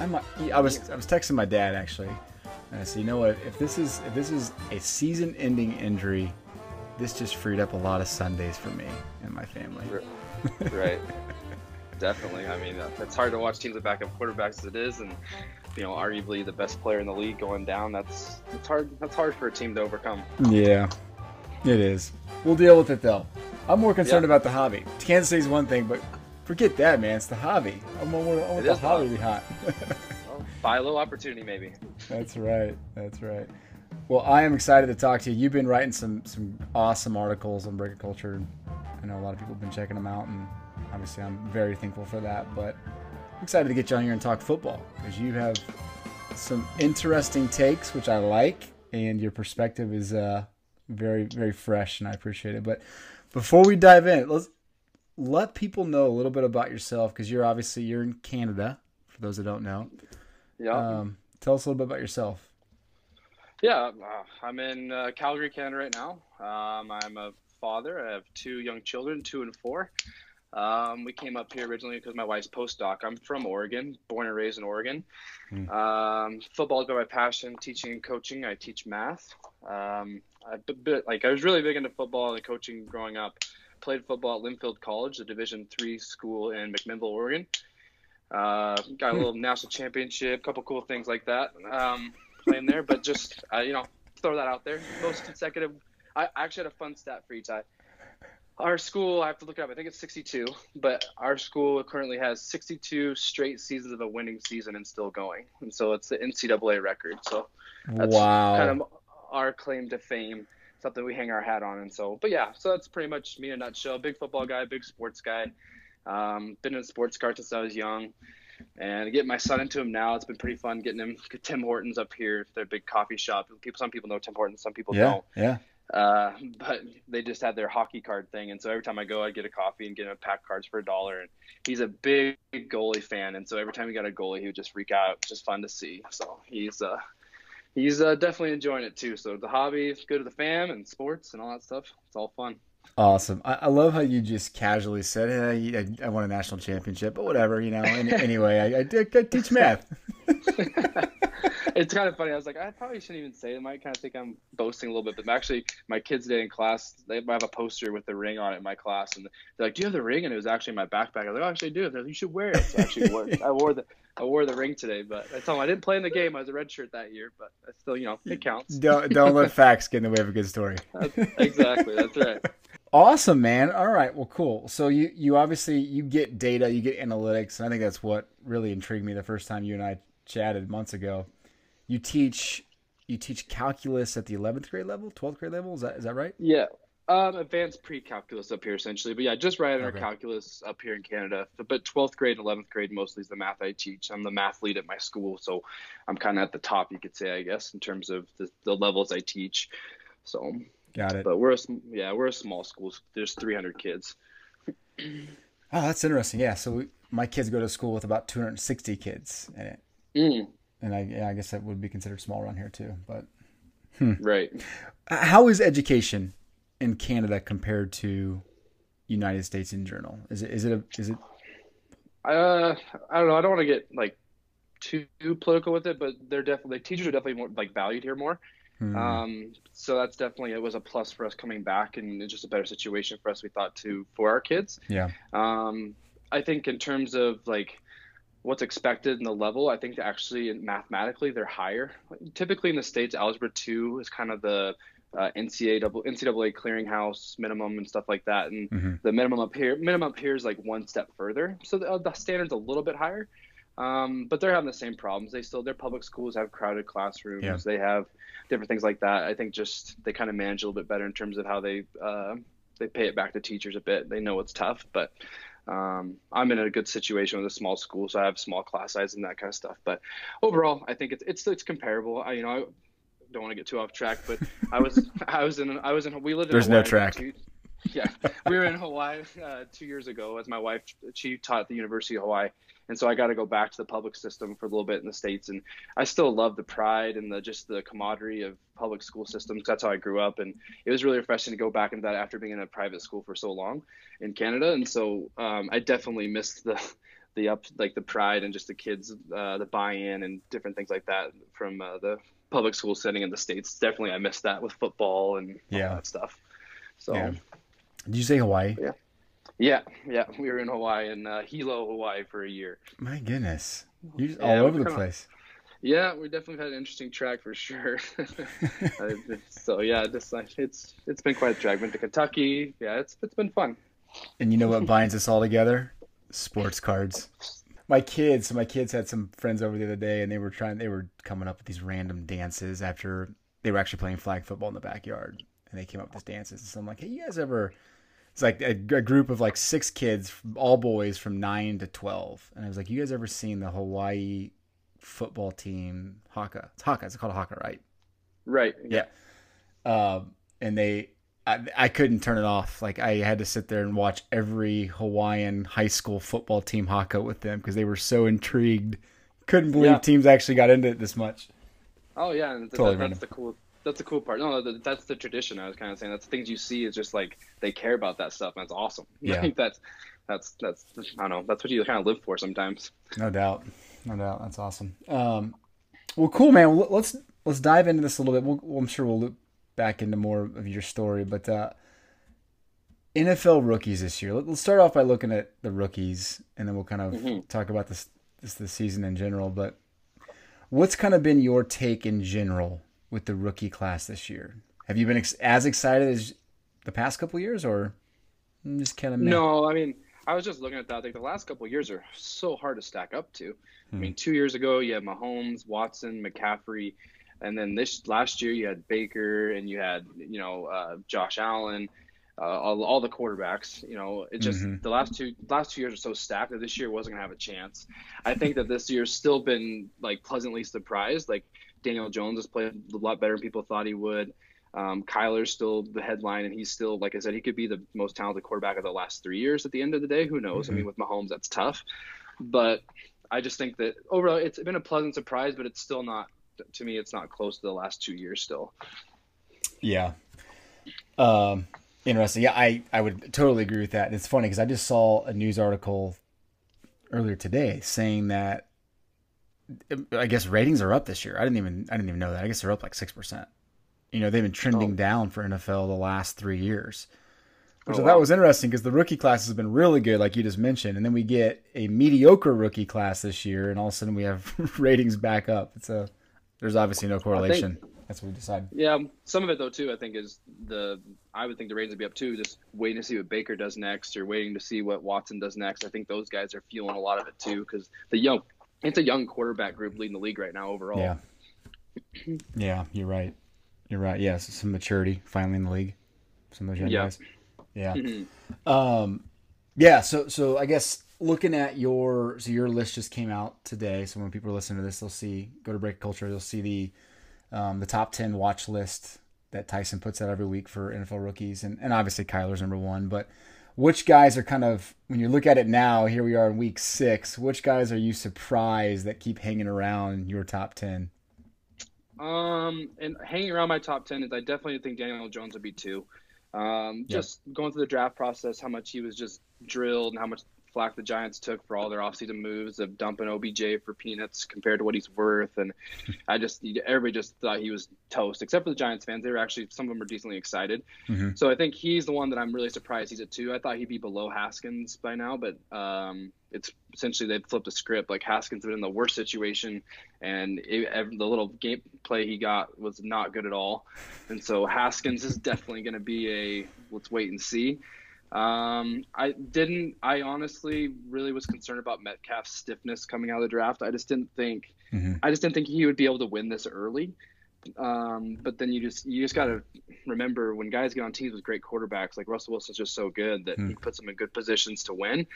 I might, I was I was texting my dad actually, and I said, you know what? If this is if this is a season-ending injury, this just freed up a lot of Sundays for me and my family. Right. Definitely. I mean, it's hard to watch teams with backup quarterbacks as it is, and you know, arguably the best player in the league going down. That's it's hard. That's hard for a team to overcome. Yeah, it is. We'll deal with it though. I'm more concerned yeah. about the hobby. Kansas City's one thing, but forget that, man. It's the hobby. I want the hobby to be hot. Well, buy low opportunity, maybe. That's right. That's right. Well, I am excited to talk to you. You've been writing some some awesome articles on Breaker Culture. I know a lot of people have been checking them out, and obviously I'm very thankful for that. But I'm excited to get you on here and talk football because you have some interesting takes, which I like, and your perspective is uh, very, very fresh, and I appreciate it. But before we dive in, let's let people know a little bit about yourself because you're obviously you're in Canada. For those that don't know, yeah, um, tell us a little bit about yourself. Yeah, I'm in uh, Calgary, Canada right now. Um, I'm a father. I have two young children, two and four. Um, we came up here originally because my wife's postdoc. I'm from Oregon, born and raised in Oregon. Mm. Um, football has been my passion, teaching and coaching. I teach math. Um, I, but, like, I was really big into football and coaching growing up. Played football at Linfield College, a Division three school in McMinnville, Oregon. Uh, got a little national championship, a couple cool things like that. Um, playing there, but just, uh, you know, throw that out there. Most consecutive – I actually had a fun stat for you, Ty. Our school, I have to look it up, I think it's sixty-two, but our school currently has sixty-two straight seasons of a winning season and still going. And so it's the N C double A record. So that's wow. kind of our claim to fame. Something we hang our hat on, and so but yeah so that's pretty much me in a nutshell. Big football guy, big sports guy. Um been in a sports car since I was young, and getting my son into him now, it's been pretty fun getting him Tim Hortons up here. They're a big coffee shop. People some people know Tim Hortons, some people yeah, don't yeah uh but they just had their hockey card thing, and so every time I go I get a coffee and get him pack cards for a dollar. And he's a big goalie fan, and so every time he got a goalie he would just freak out. It's just fun to see. So he's uh He's uh, definitely enjoying it too. So the hobby is good to the fam and sports and all that stuff. It's all fun. Awesome. I, I love how you just casually said, hey, I, I won a national championship, but whatever, you know. And, anyway, I, I, I teach math. It's kind of funny. I was like, I probably shouldn't even say it. I might kind of think I'm boasting a little bit. But actually, my kids today in class, they have a poster with the ring on it in my class. And they're like, do you have the ring? And it was actually in my backpack. I was like, oh, actually, I do. They're like, you should wear it. So I actually wore it. I wore the I wore the ring today, but I told them I didn't play in the game. I was a red shirt that year, but I still, you know, it counts. Don't don't let facts get in the way of a good story. That's, exactly, that's right. Awesome, man. All right, well, cool. So you you obviously you get data, you get analytics, and I think that's what really intrigued me the first time you and I chatted months ago. You teach you teach calculus at the eleventh grade level, twelfth grade level. Is that is that right? Yeah. Um, advanced pre-calculus up here essentially, but yeah, just right under okay. calculus up here in Canada. But twelfth grade and eleventh grade mostly is the math I teach. I'm the math lead at my school, so I'm kind of at the top, you could say, I guess, in terms of the, the levels I teach. So got it. But we're a, yeah we're a small school. There's three hundred kids. Oh, that's interesting. Yeah, so we, my kids go to school with about two hundred sixty kids in it, mm. and I, yeah, I guess that would be considered small around here too. But hmm. right, how is education in Canada compared to United States in general? Is it, is it, a, is it, uh, I don't know. I don't want to get like too political with it, but they're definitely, teachers are definitely more like valued here more. Hmm. Um, so that's definitely, it was a plus for us coming back, and it's just a better situation for us. We thought to, for our kids. Yeah. Um, I think in terms of like what's expected in the level, I think actually mathematically they're higher. Typically in the States, algebra two is kind of the, Uh, N C double A clearinghouse minimum and stuff like that, and mm-hmm. the minimum up here minimum up here is like one step further, so the, uh, the standard's a little bit higher, um but they're having the same problems. They still, their public schools have crowded classrooms. Yeah. They have different things like that. I think just they kind of manage a little bit better in terms of how they uh they pay it back to teachers a bit. They know it's tough, but um I'm in a good situation with a small school, so I have small class size and that kind of stuff. But overall I think it's it's, it's comparable. I, you know I don't want to get too off track, but I was I was in I was in we lived in There's Hawaii. There's no track. Two, Yeah, we were in Hawaii uh, two years ago as my wife, she taught at the University of Hawaii. And so I got to go back to the public system for a little bit in the States. And I still love the pride and the just the camaraderie of public school systems. That's how I grew up. And it was really refreshing to go back into that after being in a private school for so long in Canada. And so um, I definitely missed the the up like the pride and just the kids, uh, the buy-in and different things like that from uh, the public school setting in the States. Definitely I missed that with football and yeah. all that stuff. So yeah. Did you say Hawaii? Yeah. Yeah, yeah, we were in Hawaii, in uh, Hilo, Hawaii for a year. My goodness, you're just yeah, all over the place. On. Yeah, we definitely had an interesting track for sure. So yeah, just like it's it's been quite a drag. Went to Kentucky. Yeah, it's it's been fun. And you know what binds us all together? Sports cards. My kids, my kids had some friends over the other day, and they were trying. They were coming up with these random dances after they were actually playing flag football in the backyard, and they came up with these dances. And so I'm like, hey, you guys ever? It's like a, a group of like six kids, all boys from nine to twelve. And I was like, you guys ever seen the Hawaii football team, Haka? It's Haka. It's called Haka, right? Right. Yeah. Um, and they, I, I couldn't turn it off. Like I had to sit there and watch every Hawaiian high school football team Haka with them because they were so intrigued. Couldn't believe yeah. teams actually got into it this much. Oh, yeah. And totally that, random. That's the cool That's the cool part. No, that's the tradition. I was kind of saying that's the things you see is just like they care about that stuff. And that's awesome. Yeah. Like that's, that's, that's, I don't know. That's what you kind of live for sometimes. No doubt. No doubt. That's awesome. Um, well, cool, man. Well, let's, let's dive into this a little bit. We'll, well, I'm sure we'll loop back into more of your story, but, uh, N F L rookies this year. Let's start off by looking at the rookies and then we'll kind of mm-hmm. talk about this, this, the season in general, but what's kind of been your take in general with the rookie class this year? Have you been ex- as excited as the past couple of years, or I'm just kind of mad? No, I mean, I was just looking at that. Like the last couple of years are so hard to stack up to. Hmm. I mean, two years ago you had Mahomes, Watson, McCaffrey, and then this last year you had Baker and you had, you know, uh, Josh Allen, uh, all, all the quarterbacks. You know, it just mm-hmm. the last two last two years are so stacked that this year wasn't gonna have a chance. I think that this year's still been like pleasantly surprised. Like Daniel Jones has played a lot better than people thought he would. Um, Kyler's still the headline, and he's still, like I said, he could be the most talented quarterback of the last three years at the end of the day. Who knows? Mm-hmm. I mean, with Mahomes, that's tough. But I just think that overall it's been a pleasant surprise, but it's still not – to me, it's not close to the last two years still. Yeah. Um, interesting. Yeah, I, I would totally agree with that. And it's funny because I just saw a news article earlier today saying that I guess ratings are up this year. I didn't even I didn't even know that. I guess they're up like six percent. You know, they've been trending oh. down for N F L the last three years. Which oh, wow. I thought was interesting because the rookie class has been really good, like you just mentioned, and then we get a mediocre rookie class this year, and all of a sudden we have ratings back up. It's a there's obviously no correlation. Think, That's what we decided. Yeah, some of it though too. I think is the I would think the ratings would be up too. Just waiting to see what Baker does next, or waiting to see what Watson does next. I think those guys are feeling a lot of it too because the young. It's a young quarterback group leading the league right now overall. Yeah, yeah, you're right. You're right. Yeah, so some maturity finally in the league. Some of those young yeah. guys. Yeah. Mm-hmm. Um, yeah, so so I guess looking at your – so your list just came out today. So when people are listening to this, they'll see – go to Breaker Culture. They'll see the um, the top ten watch list that Tyson puts out every week for N F L rookies. And, and obviously Kyler's number one. But – which guys are kind of, when you look at it now, here we are in week six, which guys are you surprised that keep hanging around your top ten? Um, and hanging around my top ten is I definitely think Daniel Jones would be two. Um, yeah. Just going through the draft process, how much he was just drilled and how much flack the Giants took for all their offseason moves of dumping O B J for peanuts compared to what he's worth. And I just, everybody just thought he was toast, except for the Giants fans. They were actually, some of them were decently excited. Mm-hmm. So I think he's the one that I'm really surprised he's at two. I thought he'd be below Haskins by now, but um, it's essentially they've flipped a script. Like Haskins been in the worst situation and it, the little game play he got was not good at all. And so Haskins is definitely going to be a let's wait and see. Um, I didn't, I honestly really was concerned about Metcalf's stiffness coming out of the draft. I just didn't think, mm-hmm. I just didn't think he would be able to win this early. Um, but then you just, you just got to remember when guys get on teams with great quarterbacks, like Russell Wilson's just so good that mm. he puts them in good positions to win.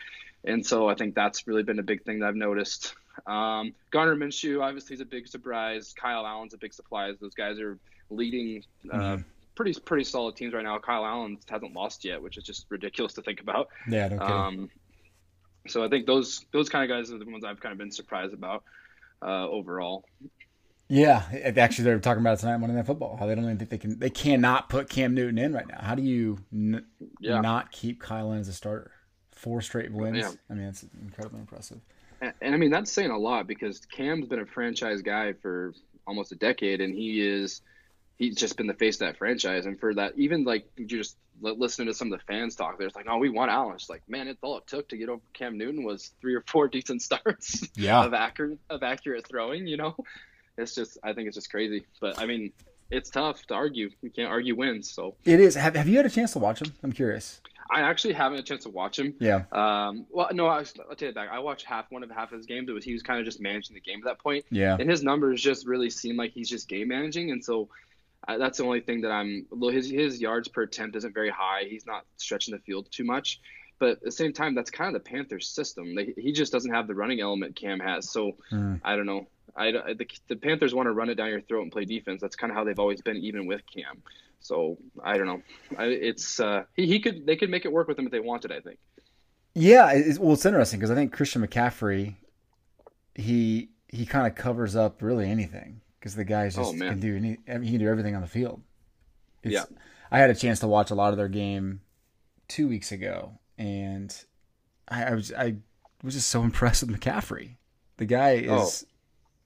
And so I think that's really been a big thing that I've noticed. Um, Gardner Minshew, obviously is a big surprise. Kyle Allen's a big surprise. Those guys are leading, uh, mm-hmm. pretty pretty solid teams right now. Kyle Allen hasn't lost yet, which is just ridiculous to think about. Yeah, no kidding. Um, so I think those those kind of guys are the ones I've kind of been surprised about uh, overall. Yeah, actually, they were talking about it tonight on Monday Night Football, how they don't even think they can, they cannot put Cam Newton in right now. How do you n- yeah. not keep Kyle in as a starter? Four straight wins. Yeah. I mean, it's incredibly impressive. And, and I mean, that's saying a lot because Cam's been a franchise guy for almost a decade, and he is he's just been the face of that franchise. And for that, even like you just listening to some of the fans talk, they're just like, "Oh, we want Allen." It's like, man, it's all it took to get over Cam Newton was three or four decent starts yeah. of accurate of accurate throwing, you know. It's just, I think it's just crazy. But I mean, it's tough to argue. You can't argue wins. So it is. Have Have you had a chance to watch him? I'm curious. I actually haven't had a chance to watch him. Yeah. Um. Well, no, I, I'll take it back. I watched half one of half of his games. It was he was kind of just managing the game at that point. Yeah. And his numbers just really seem like he's just game managing, and so I, that's the only thing that I'm. His his yards per attempt isn't very high. He's not stretching the field too much. But at the same time, that's kind of the Panthers' system. They, he just doesn't have the running element Cam has. So mm. I don't know. I, the, the Panthers want to run it down your throat and play defense. That's kind of how they've always been, even with Cam. So I don't know. I, it's uh, he, he could they could make it work with him if they wanted. I think. Yeah, it's, well, it's interesting because I think Christian McCaffrey, he he kind of covers up really anything because the guys just oh, can do any, he can do everything on the field. It's, yeah, I had a chance to watch a lot of their game two weeks ago, and I, I was I was just so impressed with McCaffrey. The guy is. Oh.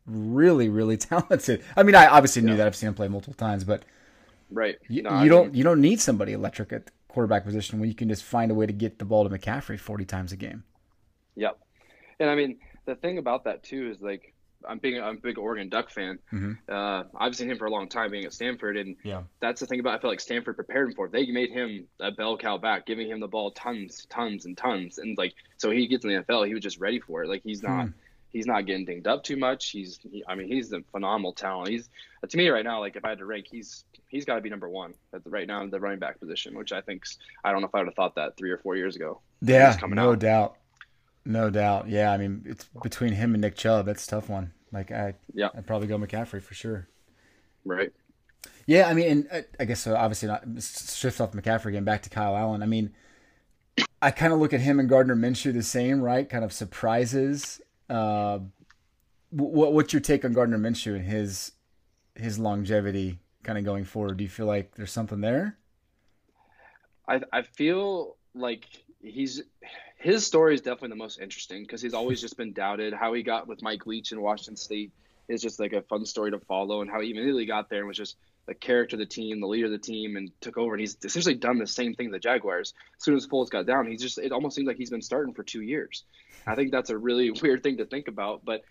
Really, really talented. I mean, I obviously knew yeah. that. I've seen him play multiple times, but right, you, no, you don't mean, you don't need somebody electric at the quarterback position when you can just find a way to get the ball to McCaffrey forty times a game. Yep, and I mean the thing about that too is like I'm being I'm a big Oregon Duck fan. Mm-hmm. Uh, I've seen him for a long time being at Stanford, and yeah. that's the thing about I feel like Stanford prepared him for. They made him a bell cow back, giving him the ball tons, tons, and tons, and like so he gets in the N F L, he was just ready for it. Like he's not. Hmm. He's not getting dinged up too much. He's, he, I mean, he's a phenomenal talent. He's to me right now, like if I had to rank, he's he's got to be number one at the, right now in the running back position, which I think I don't know if I would have thought that three or four years ago. Yeah, no out. doubt, no doubt. Yeah, I mean, it's between him and Nick Chubb. That's a tough one. Like I, yeah. I'd probably go McCaffrey for sure. Right. Yeah, I mean, and I guess so. Obviously, not shift off McCaffrey again back to Kyle Allen. I mean, I kind of look at him and Gardner Minshew the same, right? Kind of surprises. Uh, what what's your take on Gardner Minshew and his his longevity kind of going forward? Do you feel like there's something there? I I feel like he's his story is definitely the most interesting because he's always just been doubted. How he got with Mike Leach in Washington State is just like a fun story to follow, and how he immediately got there and was just the character of the team, the leader of the team, and took over. And he's essentially done the same thing to the Jaguars. As soon as Foles got down, he's just it almost seems like he's been starting for two years. I think that's a really weird thing to think about, but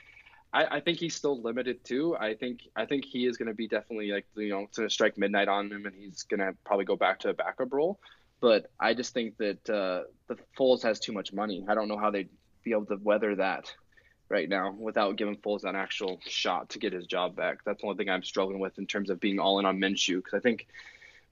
I, I think he's still limited too. I think I think he is going to be definitely like you know it's going to strike midnight on him, and he's going to probably go back to a backup role. But I just think that uh, the Foles has too much money. I don't know how they'd be able to weather that right now without giving Foles an actual shot to get his job back. That's the only thing I'm struggling with in terms of being all in on Minshew, because I think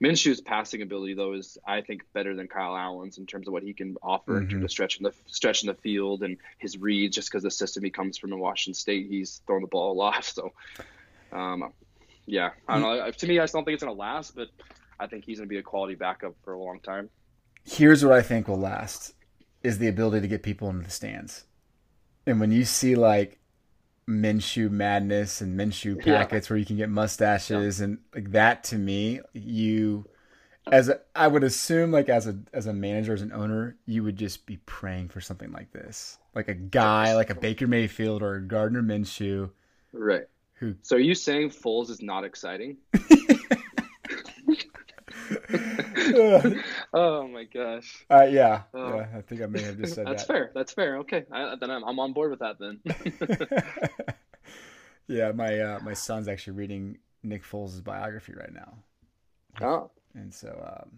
Minshew's passing ability though is I think better than Kyle Allen's in terms of what he can offer mm-hmm. in terms of stretching the stretching the field and his reads, just because the system he comes from in Washington State, he's throwing the ball a lot. So um yeah I don't know. To me I still don't think it's gonna last, but I think he's gonna be a quality backup for a long time. Here's what I think will last is the ability to get people into the stands. And when you see like Minshew madness and Minshew packets yeah. where you can get mustaches yeah. and like that, to me, you as a, I would assume like as a as a manager, as an owner, you would just be praying for something like this, like a guy like a Baker Mayfield or a Gardner Minshew. Right. Who? So are you saying Foles is not exciting? Oh my gosh! Uh, yeah, oh. yeah, I think I may have just said that's that. That's fair. That's fair. Okay, I, then I'm, I'm on board with that. Then. yeah, my uh, my son's actually reading Nick Foles' biography right now. Oh. And so um,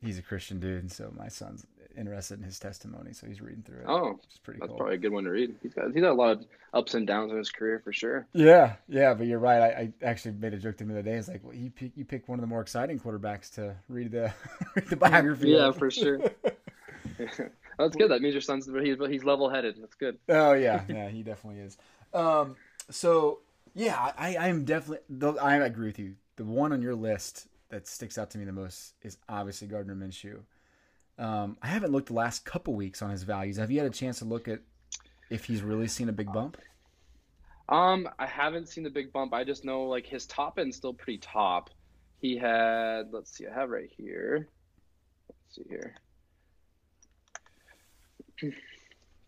he's a Christian dude, and so my son's interested in his testimony, so he's reading through it. Oh, which is pretty. That's cool. Probably a good one to read. He's got he's had a lot of ups and downs in his career for sure. Yeah, yeah, but you're right. I, I actually made a joke to him the other day. It's like, well, you pick, you pick one of the more exciting quarterbacks to read the read the biography. Yeah, for sure. That's good. That means your son's he's he's level headed. That's good. Oh yeah, yeah, he definitely is. Um, so yeah, I I'm definitely. I agree with you. The one on your list that sticks out to me the most is obviously Gardner Minshew. Um, I haven't looked the last couple weeks on his values. Have you had a chance to look at if he's really seen a big bump? Um, I haven't seen the big bump. I just know like his top end's still pretty top. He had, let's see, I have right here. Let's see here.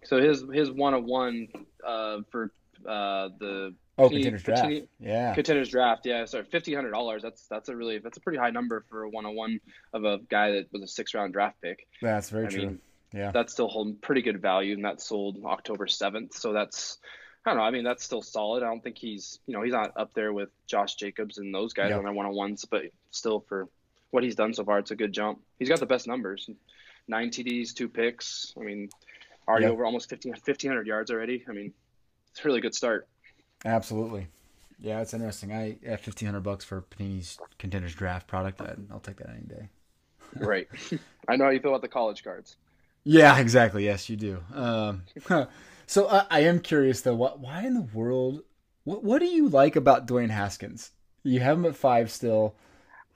So his his one on one uh for uh the oh P- contenders draft P- yeah contenders draft yeah sorry fifteen hundred dollars. That's that's a really that's a pretty high number for a one on one of a guy that was a six round draft pick. That's very I true. Mean, yeah, that's still holding pretty good value, and that sold October seventh. So that's. I don't know. I mean, that's still solid. I don't think he's, you know, he's not up there with Josh Jacobs and those guys yep. on their one-on-ones, but still for what he's done so far, it's a good jump. He's got the best numbers. Nine T Ds, two picks. I mean, already yep. over almost fifteen hundred yards already. I mean, it's a really good start. Absolutely. Yeah, it's interesting. I at fifteen hundred bucks for Panini's Contenders Draft product, I'll take that any day. Right. I know how you feel about the college cards. Yeah, exactly. Yes, you do. Um, so uh, I am curious, though. What, why in the world? What What do you like about Dwayne Haskins? You have him at five still.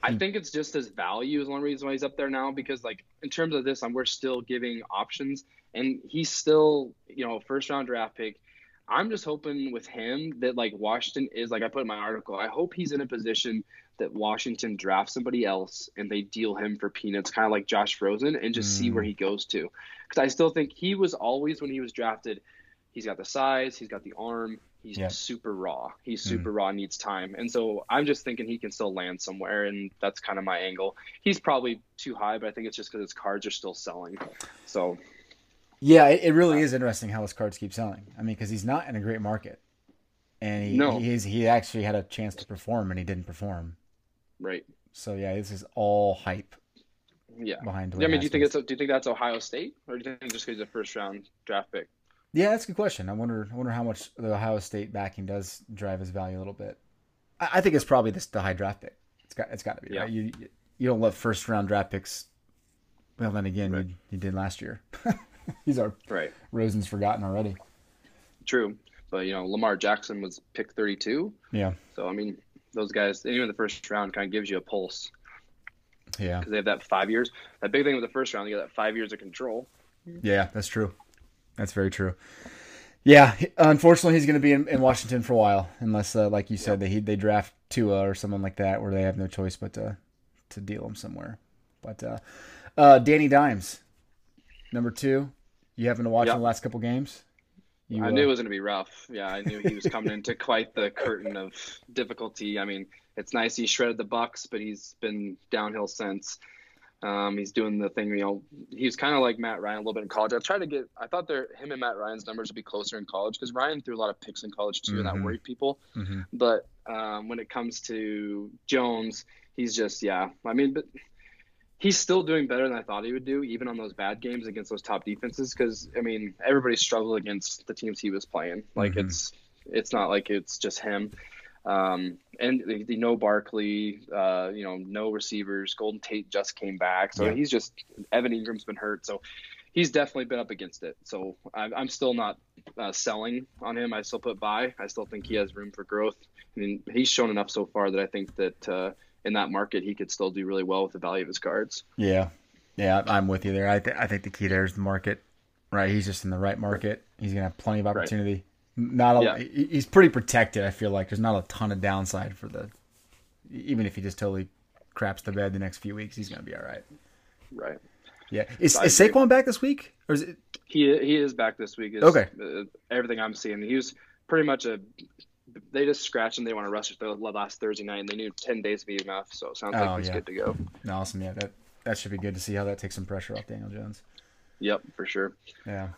I think it's just his value is one reason why he's up there now. Because, like, in terms of this, um, we're still giving options, and he's still, you know, first round draft pick. I'm just hoping with him that, like, Washington is, like I put in my article, I hope he's in a position that Washington drafts somebody else and they deal him for peanuts, kind of like Josh Rosen, and just mm. see where he goes to. Because I still think he was always, when he was drafted, he's got the size, he's got the arm, he's yeah. super raw. He's super mm. raw, needs time. And so I'm just thinking he can still land somewhere, and that's kind of my angle. He's probably too high, but I think it's just because his cards are still selling. So... Yeah, it really is interesting how his cards keep selling. I mean, because he's not in a great market, and he no. he's, he actually had a chance to perform and he didn't perform. Right. So yeah, this is all hype. Yeah. Behind. Dwayne yeah, I mean, do you think it's do you think that's Ohio State, or do you think just because he's a first round draft pick? Yeah, that's a good question. I wonder I wonder how much the Ohio State backing does drive his value a little bit. I, I think it's probably this the high draft pick. It's got it's got to be. Yeah. Right? You you don't love first round draft picks. Well, then again, right. you, you did last year. These are right. Rosen's forgotten already. True. But, you know, Lamar Jackson was pick thirty-two. Yeah. So, I mean, those guys, even the first round kind of gives you a pulse. Yeah. Because they have that five years. That big thing with the first round, you got that five years of control. Yeah, that's true. That's very true. Yeah. Unfortunately, he's going to be in, in Washington for a while, unless, uh, like you said, yeah. they they draft Tua or someone like that where they have no choice but to, to deal him somewhere. But uh, uh, Danny Dimes. Number two, you happened to watch yep. in the last couple games? You, I uh... knew it was going to be rough. Yeah, I knew he was coming into quite the curtain of difficulty. I mean, it's nice he shredded the Bucs, but he's been downhill since. Um, he's doing the thing, you know, he's kind of like Matt Ryan a little bit in college. I tried to get, I thought there, him and Matt Ryan's numbers would be closer in college because Ryan threw a lot of picks in college too, mm-hmm. and that worried people. Mm-hmm. But um, when it comes to Jones, he's just, yeah, I mean, but. He's still doing better than I thought he would do, even on those bad games against those top defenses. Because I mean, everybody struggled against the teams he was playing. Like mm-hmm. it's it's not like it's just him. Um, and the, the no Barkley, uh, you know, no receivers. Golden Tate just came back, so yeah. he's just Evan Ingram's been hurt, so he's definitely been up against it. So I'm, I'm still not uh, selling on him. I still put buy. I still think he has room for growth. I mean, he's shown enough so far that I think that. Uh, in that market, he could still do really well with the value of his cards. Yeah. Yeah, I'm with you there. I, th- I think the key there is the market, right? He's just in the right market. He's going to have plenty of opportunity. Right. Not a, yeah. He's pretty protected, I feel like. There's not a ton of downside for the – even if he just totally craps the bed the next few weeks, he's going to be all right. Right. Yeah. Is, is Saquon back this week? Or is it? He, he is back this week. It's, okay. Uh, everything I'm seeing, he was pretty much a – they just scratched him. They want to rush it last Thursday night, and they knew ten days would be enough. So it sounds oh, like he's yeah. good to go. Awesome, yeah. That that should be good to see how that takes some pressure off Daniel Jones. Yep, for sure. Yeah,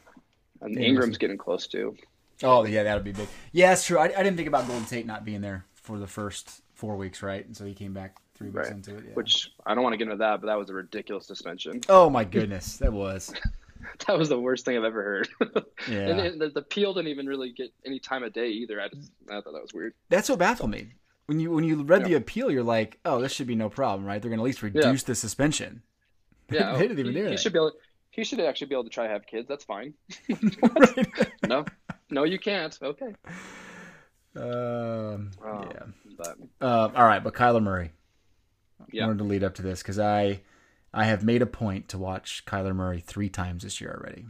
and Daniel Ingram's was... getting close too. Oh yeah, that would be big. Yeah, that's true. I, I didn't think about Golden Tate not being there for the first four weeks, right? And so he came back three weeks right. into it. Yeah. Which I don't want to get into that, but that was a ridiculous suspension. Oh my goodness, that was. That was the worst thing I've ever heard. Yeah. And it, the, the appeal didn't even really get any time of day either. I just I thought that was weird. That's what baffled me. When you when you read yeah. the appeal, you're like, oh, this should be no problem, right? They're going to at least reduce yeah. the suspension. Yeah, they didn't even he, do he should be able, he should actually be able to try to have kids. That's fine. no, no, you can't. Okay. Um. Oh, yeah. But. Uh, all right, but Kyler Murray. yeah. wanted to lead up to this because I, I have made a point to watch Kyler Murray three times this year already.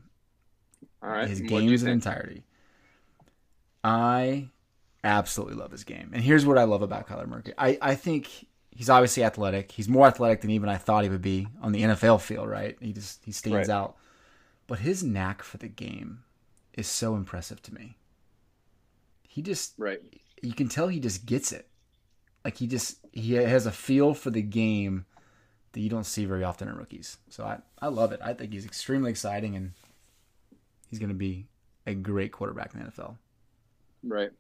All right. His games in entirety. I absolutely love his game. And here's what I love about Kyler Murray. I, I think he's obviously athletic. He's more athletic than even I thought he would be on the N F L field, right? He just he stands right. out. But his knack for the game is so impressive to me. He just right. you can tell he just gets it. Like he just he has a feel for the game that you don't see very often in rookies. So I, I love it. I think he's extremely exciting and he's going to be a great quarterback in the N F L. Right.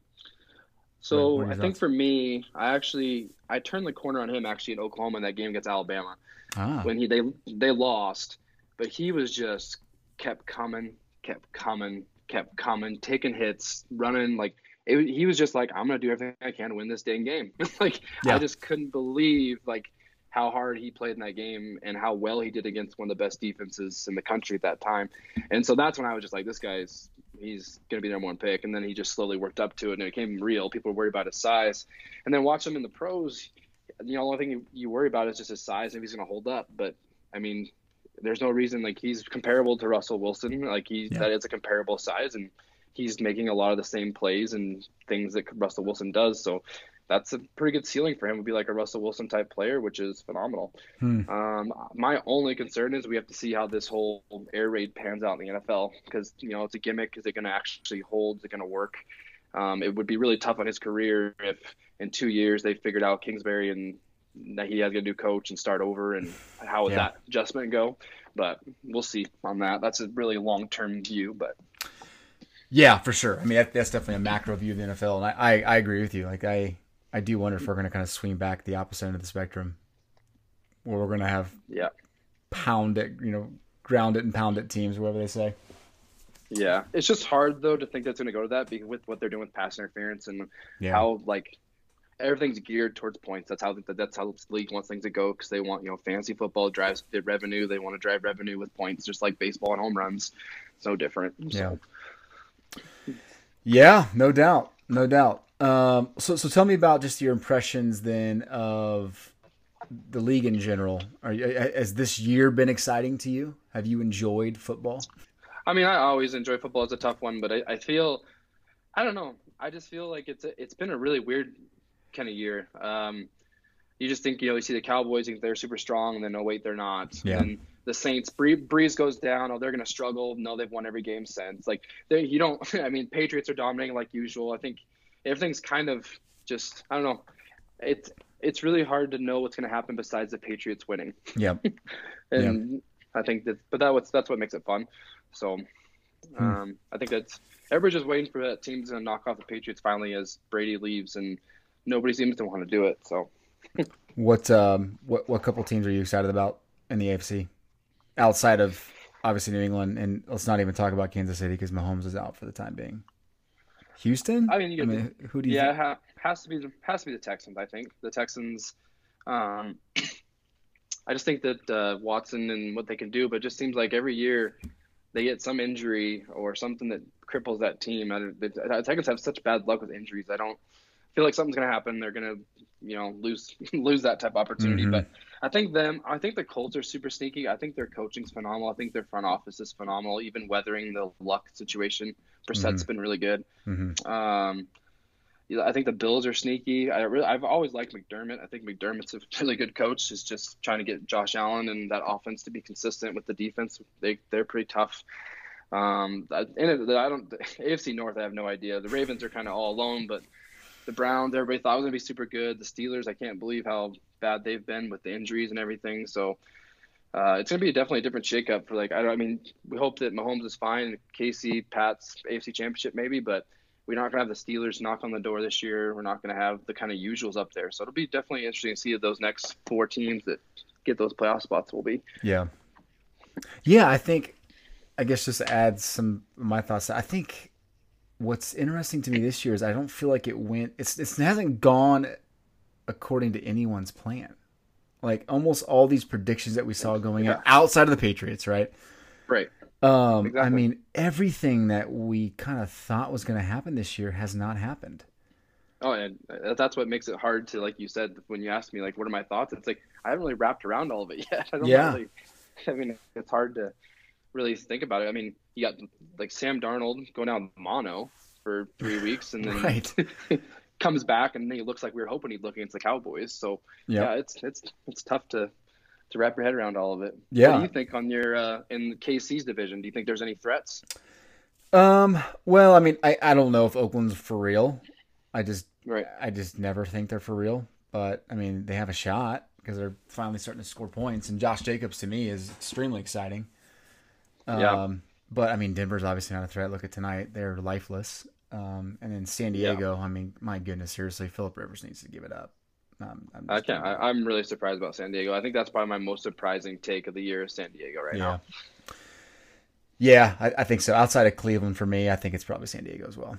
So I think for me, I actually I turned the corner on him actually in Oklahoma in that game against Alabama ah. when he they they lost, but he was just kept coming, kept coming, kept coming, taking hits, running like it, he was just like I'm gonna do everything I can to win this dang game. like yeah. I just couldn't believe like how hard he played in that game and how well he did against one of the best defenses in the country at that time. And so that's when I was just like, this guy's, he's going to be the number one pick. And then he just slowly worked up to it and it became real. People were worried about his size. And then watch him in the pros, you know, the only thing you, you worry about is just his size and if he's going to hold up. But I mean, there's no reason like he's comparable to Russell Wilson. Like he, yeah. that is a comparable size and he's making a lot of the same plays and things that Russell Wilson does. So that's a pretty good ceiling for him. Would be like a Russell Wilson type player, which is phenomenal. Hmm. Um, my only concern is we have to see how this whole air raid pans out in the N F L because, you know, it's a gimmick. Is it going to actually hold? Is it going to work? Um, it would be really tough on his career if in two years they figured out Kingsbury and that he has a new coach and start over and how would yeah. that adjustment go? But we'll see on that. That's a really long-term view, but yeah, for sure. I mean, that, that's definitely a macro view of the N F L. And I, I, I agree with you. Like I, I do wonder if we're going to kind of swing back the opposite end of the spectrum where we're going to have yeah. pound it, you know, ground it and pound it teams, whatever they say. Yeah. It's just hard though to think that's going to go to that because with what they're doing with pass interference and yeah. how like everything's geared towards points. That's how, that's how the league wants things to go. Cause they want, you know, fantasy football drives the revenue. They want to drive revenue with points, just like baseball and home runs. It's no different. So. Yeah. Yeah. No doubt. No doubt. Um, so, so tell me about just your impressions then of the league in general. Are you, has this year been exciting to you? Have you enjoyed football? I mean, I always enjoy football. It's a tough one, but I, I feel, I don't know. I just feel like it's, a, it's been a really weird kind of year. Um, you just think, you know, you see the Cowboys, you think they're super strong and then, oh wait, they're not. Yeah. And the Saints, Breeze goes down. Oh, they're going to struggle. No, they've won every game since. Like they, you don't, I mean, Patriots are dominating like usual. I think, everything's kind of just, I don't know. It's it's really hard to know what's going to happen besides the Patriots winning. Yeah. and yep. I think that, but that was, that's what makes it fun. So um, hmm. I think that's, everybody's just waiting for that team's going to knock off the Patriots finally as Brady leaves and nobody seems to want to do it. So what, um, what, what couple teams are you excited about in the A F C outside of obviously New England? And let's not even talk about Kansas City because Mahomes is out for the time being. Houston? I mean, you I mean the, who do you? Yeah, think? Ha, has to be has to be the Texans. I think the Texans. Um, I just think that uh, Watson and what they can do, but it just seems like every year they get some injury or something that cripples that team. I, the, the Texans have such bad luck with injuries. I don't feel like something's going to happen. They're going to, you know, lose lose that type of opportunity. Mm-hmm. But I think them. I think the Colts are super sneaky. I think their coaching's phenomenal. I think their front office is phenomenal, even weathering the luck situation. Brissett's mm-hmm. been really good. Mm-hmm. Um, I think the Bills are sneaky. I really, I've always liked McDermott. I think McDermott's a really good coach. He's just trying to get Josh Allen and that offense to be consistent with the defense. They they're pretty tough. Um, I, and I don't the A F C North. I have no idea. The Ravens are kind of all alone, but the Browns, everybody thought was gonna be super good. The Steelers, I can't believe how bad they've been with the injuries and everything. So. Uh, it's going to be definitely a different shakeup for like, I don't, I mean, we hope that Mahomes is fine. K C, Pats, A F C Championship maybe, but we're not going to have the Steelers knock on the door this year. We're not going to have the kind of usuals up there. So it'll be definitely interesting to see if those next four teams that get those playoff spots will be. Yeah. Yeah. I think, I guess just to add some of my thoughts. I think what's interesting to me this year is I don't feel like it went, it's, it hasn't gone according to anyone's plan. Like almost all these predictions that we saw going yeah. out outside of the Patriots, right? Right. Um, exactly. I mean, everything that we kind of thought was going to happen this year has not happened. Oh, and that's what makes it hard to, like you said, when you asked me, like, what are my thoughts? It's like, I haven't really wrapped around all of it yet. I don't yeah. really, I mean, it's hard to really think about it. I mean, you got like Sam Darnold going out mono for three weeks and then right. comes back and then he looks like we were hoping he'd look against the Cowboys. So yep. yeah, it's, it's, it's tough to, to wrap your head around all of it. Yeah. What do you think on your, uh, in K C's division, do you think there's any threats? Um, well, I mean, I, I don't know if Oakland's for real. I just, right. I just never think they're for real, but I mean, they have a shot because they're finally starting to score points, and Josh Jacobs to me is extremely exciting. Um, yeah. But I mean, Denver's obviously not a threat. Look at tonight. They're lifeless. Um, and then San Diego, yeah. I mean, my goodness, seriously, Phillip Rivers needs to give it up. Um, I'm I can't, I, I'm really surprised about San Diego. I think that's probably my most surprising take of the year is San Diego right yeah. now. Yeah, I, I think so. Outside of Cleveland for me, I think it's probably San Diego as well.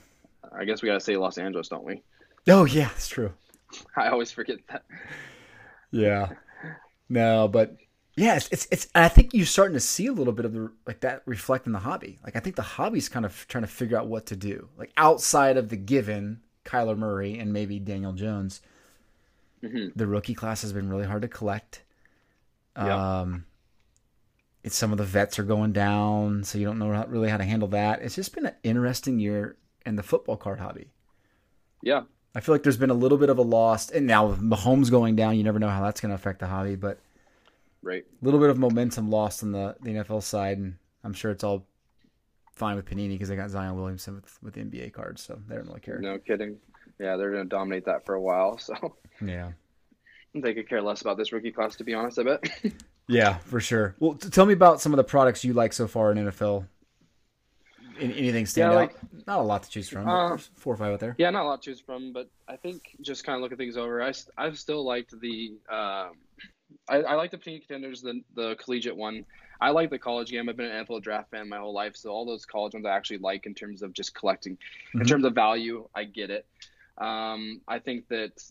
I guess we got to say Los Angeles, don't we? Oh, yeah, that's true. I always forget that. Yeah. No, but yeah, it's, it's, it's, I think you're starting to see a little bit of the, like that reflect in the hobby. Like, I think the hobby's kind of trying to figure out what to do. Like, outside of the given Kyler Murray and maybe Daniel Jones, mm-hmm. the rookie class has been really hard to collect. Yeah. Um, it's some of the vets are going down, so you don't know how, really how to handle that. It's just been an interesting year in the football card hobby. Yeah. I feel like there's been a little bit of a loss, and now with Mahomes going down, you never know how that's going to affect the hobby, but right. a little bit of momentum lost on the, the N F L side, and I'm sure it's all fine with Panini because they got Zion Williamson with, with the N B A cards, so they don't really care. No kidding. Yeah, they're going to dominate that for a while, so. Yeah. They could care less about this rookie class, to be honest, I bet. Yeah, for sure. Well, t- tell me about some of the products you like so far in N F L. In- anything stand yeah, like, out? Not a lot to choose from. Uh, four or five out there. Yeah, not a lot to choose from, but I think just kind of looking things over, I, I still liked the uh, – I, I like the Panini Contenders, the, the collegiate one. I like the college game. I've been an N F L draft fan my whole life, so all those college ones I actually like in terms of just collecting. Mm-hmm. In terms of value, I get it. Um, I think that –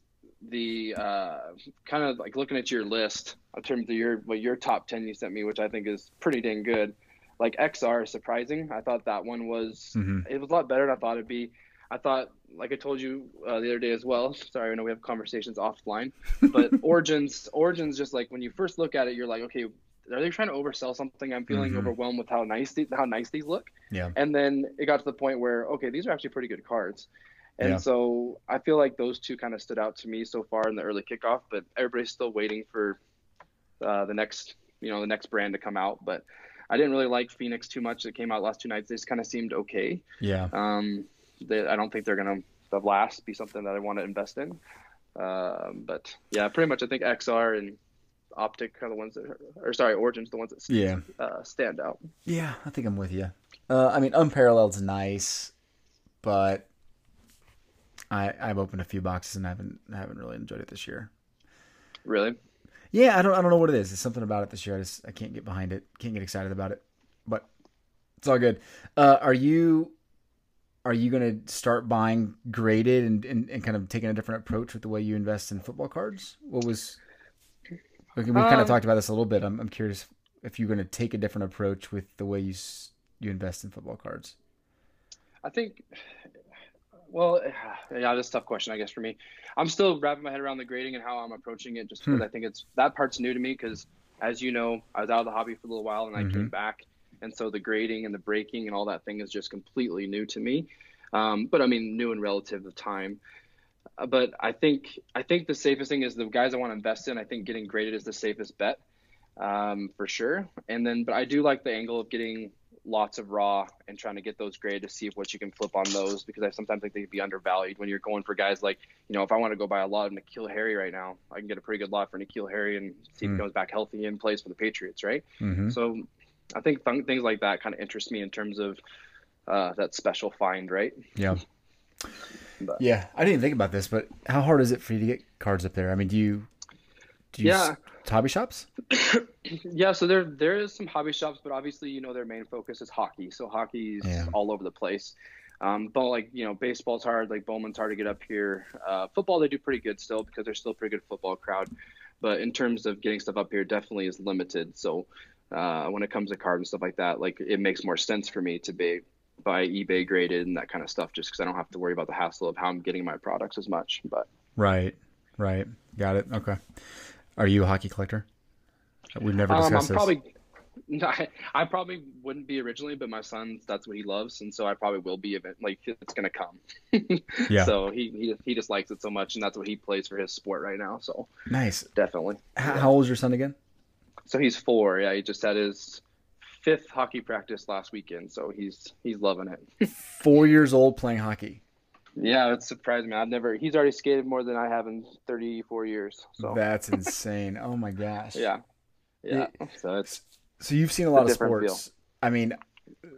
the uh kind of like looking at your list in terms of your what well, your top ten you sent me, which I think is pretty dang good. Like X R is surprising. I thought that one was mm-hmm. it was a lot better than I thought it'd be. I thought, like I told you uh, the other day as well, sorry, I know we have conversations offline, but Origins Origins just like when you first look at it, you're like, okay, are they trying to oversell something? I'm feeling mm-hmm. overwhelmed with how nice these how nice these look. Yeah. And then it got to the point where, okay, these are actually pretty good cards. And yeah. so I feel like those two kind of stood out to me so far in the early kickoff, but everybody's still waiting for uh, the next, you know, the next brand to come out. But I didn't really like Phoenix too much. It came out last two nights. They just kind of seemed okay. Yeah. Um. They, I don't think they're going to last be something that I want to invest in. Um. But yeah, pretty much I think X R and Optic are the ones that, or sorry, Origin's the ones that yeah. uh, stand out. Yeah, I think I'm with you. Uh, I mean, Unparalleled's nice, but. I, I've opened a few boxes and I haven't I haven't really enjoyed it this year. Really? Yeah, I don't I don't know what it is. It's something about it this year. I just I can't get behind it. Can't get excited about it. But it's all good. Uh, are you are you gonna start buying graded and, and, and kind of taking a different approach with the way you invest in football cards? What was we kind um, of talked about this a little bit. I'm I'm curious if you're gonna take a different approach with the way you you invest in football cards. I think. Well, yeah, that's a tough question, I guess, for me. I'm still wrapping my head around the grading and how I'm approaching it just because hmm. I think it's that part's new to me because, as you know, I was out of the hobby for a little while and I mm-hmm. came back. And so the grading and the breaking and all that thing is just completely new to me. Um, but, I mean, new and relative to time. Uh, but I think I think the safest thing is the guys I want to invest in, I think getting graded is the safest bet um, for sure. And then, but I do like the angle of getting – lots of raw and trying to get those graded to see what you can flip on those because I sometimes think they'd be undervalued when you're going for guys like, you know, if I want to go buy a lot of Nikhil Harry right now, I can get a pretty good lot for Nikhil Harry and see mm. if he comes back healthy and plays for the Patriots, right? Mm-hmm. So I think th- things like that kind of interest me in terms of uh, that special find, right? Yeah. But. Yeah. I didn't think about this, but how hard is it for you to get cards up there? I mean, do you, do you yeah. s- hobby shops? Yeah, so there there is some hobby shops, but obviously, you know, their main focus is hockey. So hockey's yeah. all over the place. Um, but like, you know, baseball's hard, like Bowman's hard to get up here. Uh, football, they do pretty good still because they're still a pretty good football crowd. But in terms of getting stuff up here, definitely is limited. So uh, when it comes to cards and stuff like that, like it makes more sense for me to be by eBay graded and that kind of stuff, just because I don't have to worry about the hassle of how I'm getting my products as much. But right, right, got it. Okay, are you a hockey collector? We've never discussed um, I'm this. Probably, no, I, I probably wouldn't be originally, but my son, that's what he loves, and so I probably will be. Event, like it's gonna come. Yeah. So he, he he just likes it so much, and that's what he plays for his sport right now. So nice, definitely. How, yeah. how old is your son again? So he's four. Yeah, he just had his fifth hockey practice last weekend, so he's he's loving it. Four years old playing hockey. Yeah, it surprised me. I've never. He's already skated more than I have in thirty-four years. So that's insane. Oh my gosh. Yeah. Yeah. It, so it's. So you've seen a lot a of sports. Feel. I mean,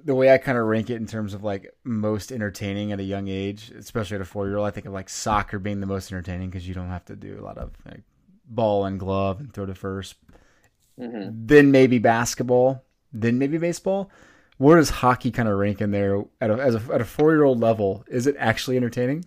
the way I kind of rank it in terms of like most entertaining at a young age, especially at a four-year-old, I think of like soccer being the most entertaining because you don't have to do a lot of like ball and glove and throw to first. Mm-hmm. Then maybe basketball. Then maybe baseball. Where does hockey kind of rank in there at a, as a, at a four-year-old level? Is it actually entertaining?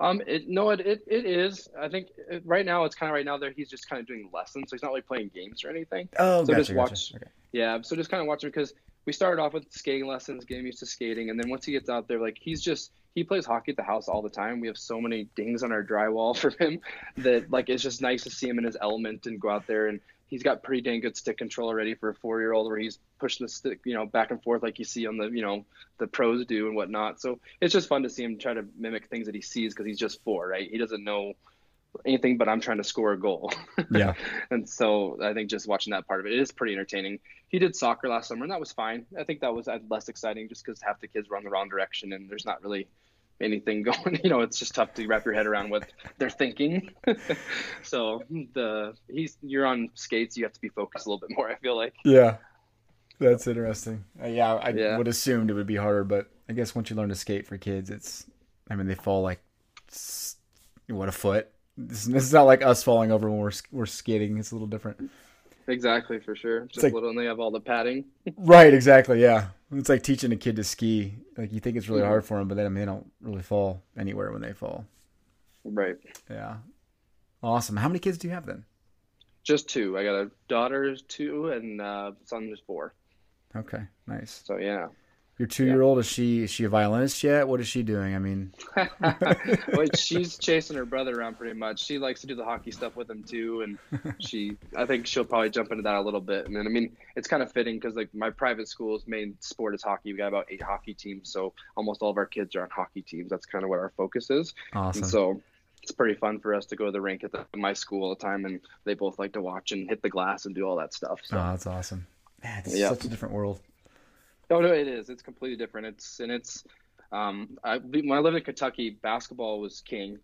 Um, it, no, it, it, it is. I think it, right now it's kind of right now there. He's just kind of doing lessons. So he's not really playing games or anything. Oh, so gotcha, just watch. Gotcha. Okay. Yeah. So just kind of watch him because we started off with skating lessons, getting used to skating. And then once he gets out there, like he's just, he plays hockey at the house all the time. We have so many dings on our drywall for him that like, it's just nice to see him in his element and go out there. And he's got pretty dang good stick control already for a four-year-old where he's pushing the stick, you know, back and forth like you see on the, you know, the pros do and whatnot. So it's just fun to see him try to mimic things that he sees because he's just four, right? He doesn't know anything, but I'm trying to score a goal. Yeah. And so I think just watching that part of it, it is pretty entertaining. He did soccer last summer, and that was fine. I think that was less exciting just because half the kids run the wrong direction, and there's not really – anything going, you know, it's just tough to wrap your head around what they're thinking. So the he's you're on skates, you have to be focused a little bit more, I feel like. Yeah, that's interesting. Uh, yeah, I yeah. would assume it would be harder, but I guess once you learn to skate for kids, it's. I mean, they fall like what a foot. This, this is not like us falling over when we're we're skating. It's a little different. Exactly, for sure. Just like, little, and they have all the padding. Right, exactly. Yeah. It's like teaching a kid to ski. Like you think it's really hard for them, but then I mean, they don't really fall anywhere when they fall. Right. Yeah. Awesome. How many kids do you have then? Just two. I got a daughter, two, and uh, son is four. Okay. Nice. So yeah. Your two-year-old, yeah. is she is she a violinist yet? What is she doing? I mean, well, she's chasing her brother around pretty much. She likes to do the hockey stuff with him too, and she I think she'll probably jump into that a little bit. And then I mean, it's kind of fitting because like my private school's main sport is hockey. We got about eight hockey teams, so almost all of our kids are on hockey teams. That's kind of what our focus is. Awesome. And so it's pretty fun for us to go to the rink at the, my school all the time, and they both like to watch and hit the glass and do all that stuff. So. Oh, that's awesome. Man, it's yeah. such a different world. Oh, no, it is. It's completely different. It's and it's um, I, when I lived in Kentucky, basketball was king.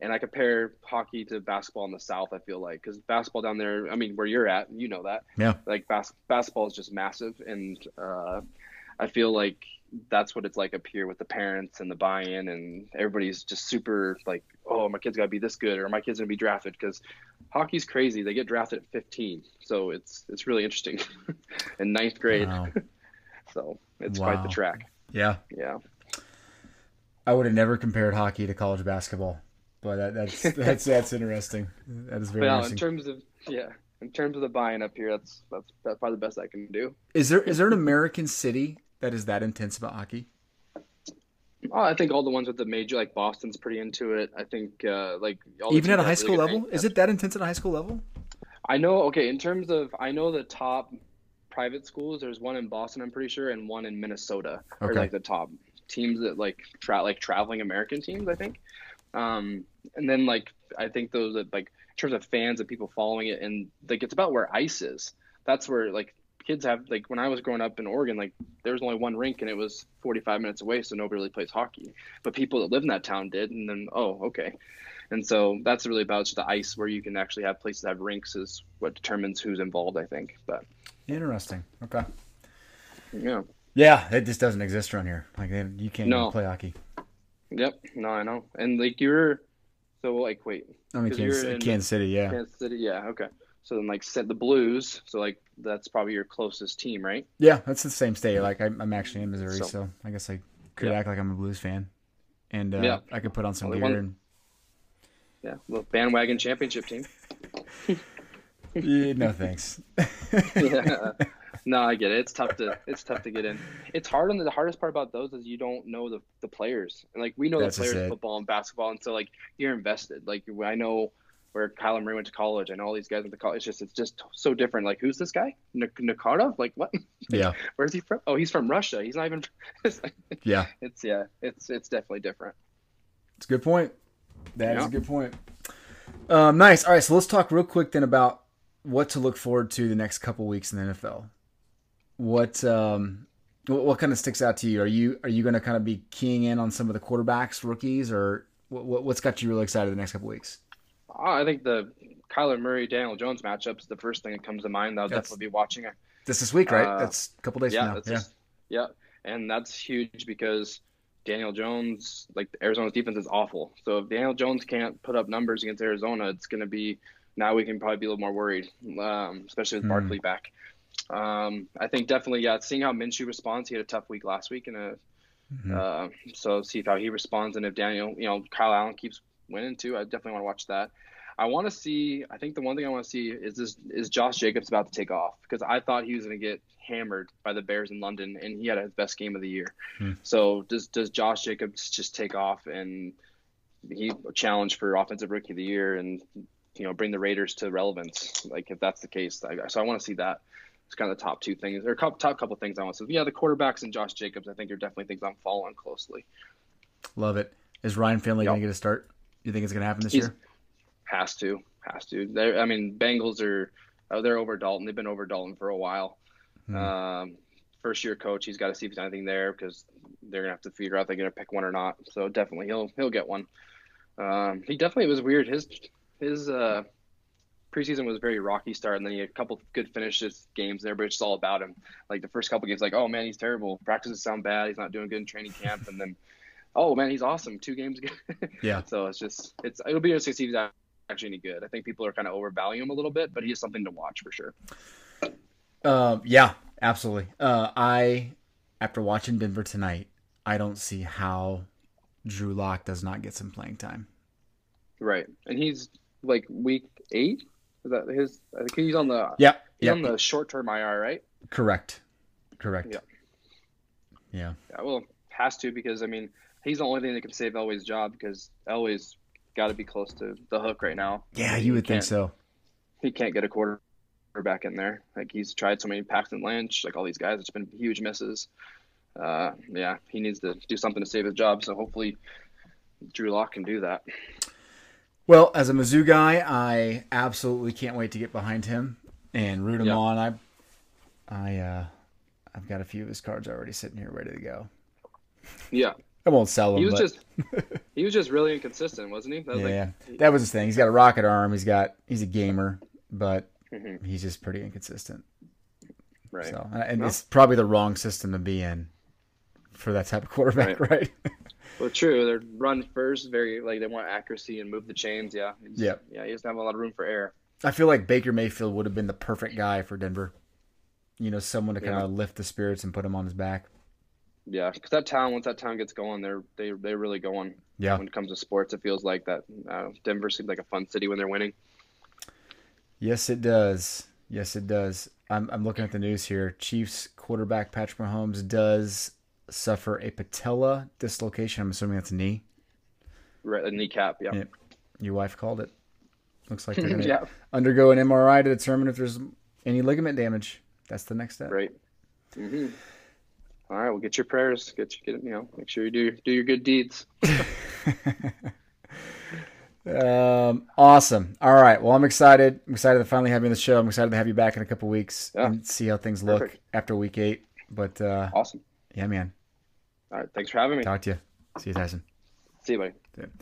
And I compare hockey to basketball in the South, I feel like, because basketball down there, I mean, where you're at, you know that. Yeah. Like bas- basketball is just massive. And uh, I feel like that's what it's like up here with the parents and the buy-in. And everybody's just super like, oh, my kid's got to be this good or my kid's going to be drafted because hockey's crazy. They get drafted at fifteen. So it's, it's really interesting in ninth grade. Wow. So it's wow. quite the track. Yeah. Yeah. I would have never compared hockey to college basketball, but that, that's, that's, that's interesting. That is very well, interesting. In terms of, yeah, in terms of the buy-in up here, that's, that's, that's probably the best I can do. Is there, is there an American city that is that intense about hockey? Oh, I think all the ones with the major, like Boston's pretty into it. I think uh, like all even at a high school really level, is it that intense at a high school level? I know. Okay. In terms of, I know the top private schools, there's one in Boston, I'm pretty sure, and one in Minnesota. Okay. Or like the top teams that like tra- like traveling American teams, I think. Um, and then like I think those that like in terms of fans and people following it, and like it's about where ice is. That's where like kids have like when I was growing up in Oregon, like there was only one rink and it was forty-five minutes away, so nobody really plays hockey. But people that live in that town did, and then oh okay. And so that's really about just the ice where you can actually have places that have rinks is what determines who's involved, I think. But interesting. Okay. Yeah. Yeah, it just doesn't exist around here. Like they, you can't no. even play hockey. Yep. No, I know. And like you're, so like wait. I mean, Kansas, in Kansas City, yeah. Kansas City, yeah. Okay. So then like set the Blues. So like that's probably your closest team, right? Yeah, that's the same state. Like I'm, I'm actually in Missouri, so, so I guess I could yeah. act like I'm a Blues fan, and uh, yeah. I could put on some Only gear one. and. Yeah, little bandwagon championship team. Yeah, no thanks. Yeah. No, I get it. It's tough to it's tough to get in. It's hard, and the hardest part about those is you don't know the the players. And like we know That's the players in football and basketball, and so like you're invested. Like I know where Kyler Murray went to college, and all these guys went to college. It's just it's just so different. Like who's this guy? Nikardov? Like what? Yeah. Where's he from? Oh, he's from Russia. He's not even. It's like, yeah. It's yeah. It's it's definitely different. It's a good point. That yeah. is a good point. Um, nice. All right, so let's talk real quick then about what to look forward to the next couple weeks in the N F L. What um, what, what kind of sticks out to you? Are you are you going to kind of be keying in on some of the quarterbacks, rookies, or what, what's got you really excited the next couple weeks? I think the Kyler Murray, Daniel Jones matchup is the first thing that comes to mind. I'll that's, definitely be watching it. That's this week, right? Uh, that's a couple days yeah, from now. That's yeah. Just, yeah, and that's huge because – Daniel Jones, like Arizona's defense is awful. So if Daniel Jones can't put up numbers against Arizona, it's going to be now we can probably be a little more worried, um, especially with mm. Barkley back. Um, I think definitely, yeah, seeing how Minshew responds. He had a tough week last week, and a, mm-hmm. uh, so see how he responds. And if Daniel, you know, Kyle Allen keeps winning too, I definitely want to watch that. I want to see. I think the one thing I want to see is this: is Josh Jacobs about to take off? Because I thought he was going to get hammered by the Bears in London, and he had his best game of the year. Hmm. So does does Josh Jacobs just take off and he challenge for offensive rookie of the year, and you know bring the Raiders to relevance? Like if that's the case, I, so I want to see that. It's kind of the top two things, or top couple things I want to see. Yeah, the quarterbacks and Josh Jacobs, I think are definitely things I'm following closely. Love it. Is Ryan Finley yep. going to get a start? You think it's going to happen this He's, year? Has to, has to. They're, I mean, Bengals are oh, they're over Dalton. They've been over Dalton for a while. Mm-hmm. Um, first year coach, he's got to see if there's anything there because they're gonna have to figure out if they're gonna pick one or not. So definitely, he'll he'll get one. Um, he definitely was weird. His his uh, preseason was a very rocky start, and then he had a couple good finishes games there, but it's all about him. Like the first couple games, like oh man, he's terrible. Practices sound bad. He's not doing good in training camp, and then oh man, he's awesome. Two games ago. Yeah. So it's just it's it'll be interesting to see that. Actually any good. I think people are kind of overvaluing him a little bit, but he is something to watch for sure. Uh, yeah, absolutely. Uh, I, after watching Denver tonight, I don't see how Drew Lock does not get some playing time. Right. And he's like week eight. Is that his? I think he's on the, yeah, he's yeah. on the short-term I R, right? Correct. Correct. Yeah. Yeah. yeah. Well, has to, because I mean, he's the only thing that can save Elway's job because Elway's got to be close to the hook right now. Yeah, you would think so. He can't get a quarterback in there. Like, he's tried so many Paxton Lynch, like all these guys. It's been huge misses. Uh, yeah, he needs to do something to save his job, so hopefully Drew Lock can do that. Well, as a Mizzou guy, I absolutely can't wait to get behind him and root him yep. on. I, I, uh, I've got a few of his cards already sitting here ready to go. Yeah. I won't sell him. He was but. just he was just really inconsistent, wasn't he? That was yeah, like, yeah, he, that was his thing. He's got a rocket arm. He's got he's a gamer, but mm-hmm. he's just pretty inconsistent. Right. So, and well, it's probably the wrong system to be in for that type of quarterback, right? right? Well, true. They're run first, very like they want accuracy and move the chains. Yeah. Yeah. Yeah. He doesn't have a lot of room for error. I feel like Baker Mayfield would have been the perfect guy for Denver. You know, someone to kind yeah. of lift the spirits and put him on his back. Yeah, because that town, once that town gets going, they're they they really going. Yeah. When it comes to sports, it feels like that. Uh, Denver seems like a fun city when they're winning. Yes, it does. Yes, it does. I'm I'm looking at the news here. Chiefs quarterback Patrick Mahomes does suffer a patella dislocation. I'm assuming that's a knee. Right, a kneecap. Yeah. yeah. Your wife called it. Looks like they're going to yeah. undergo an M R I to determine if there's any ligament damage. That's the next step. Right. Mm-hmm. All right, well, get your prayers. Get your, get you know, make sure you do do your good deeds. um, awesome. All right, well, I'm excited. I'm excited to finally have you on the show. I'm excited to have you back in a couple weeks yeah. and see how things Perfect. look after week eight. But uh, awesome. Yeah, man. All right, thanks for having me. Talk to you. See you, Tyson. See you, buddy. Dude.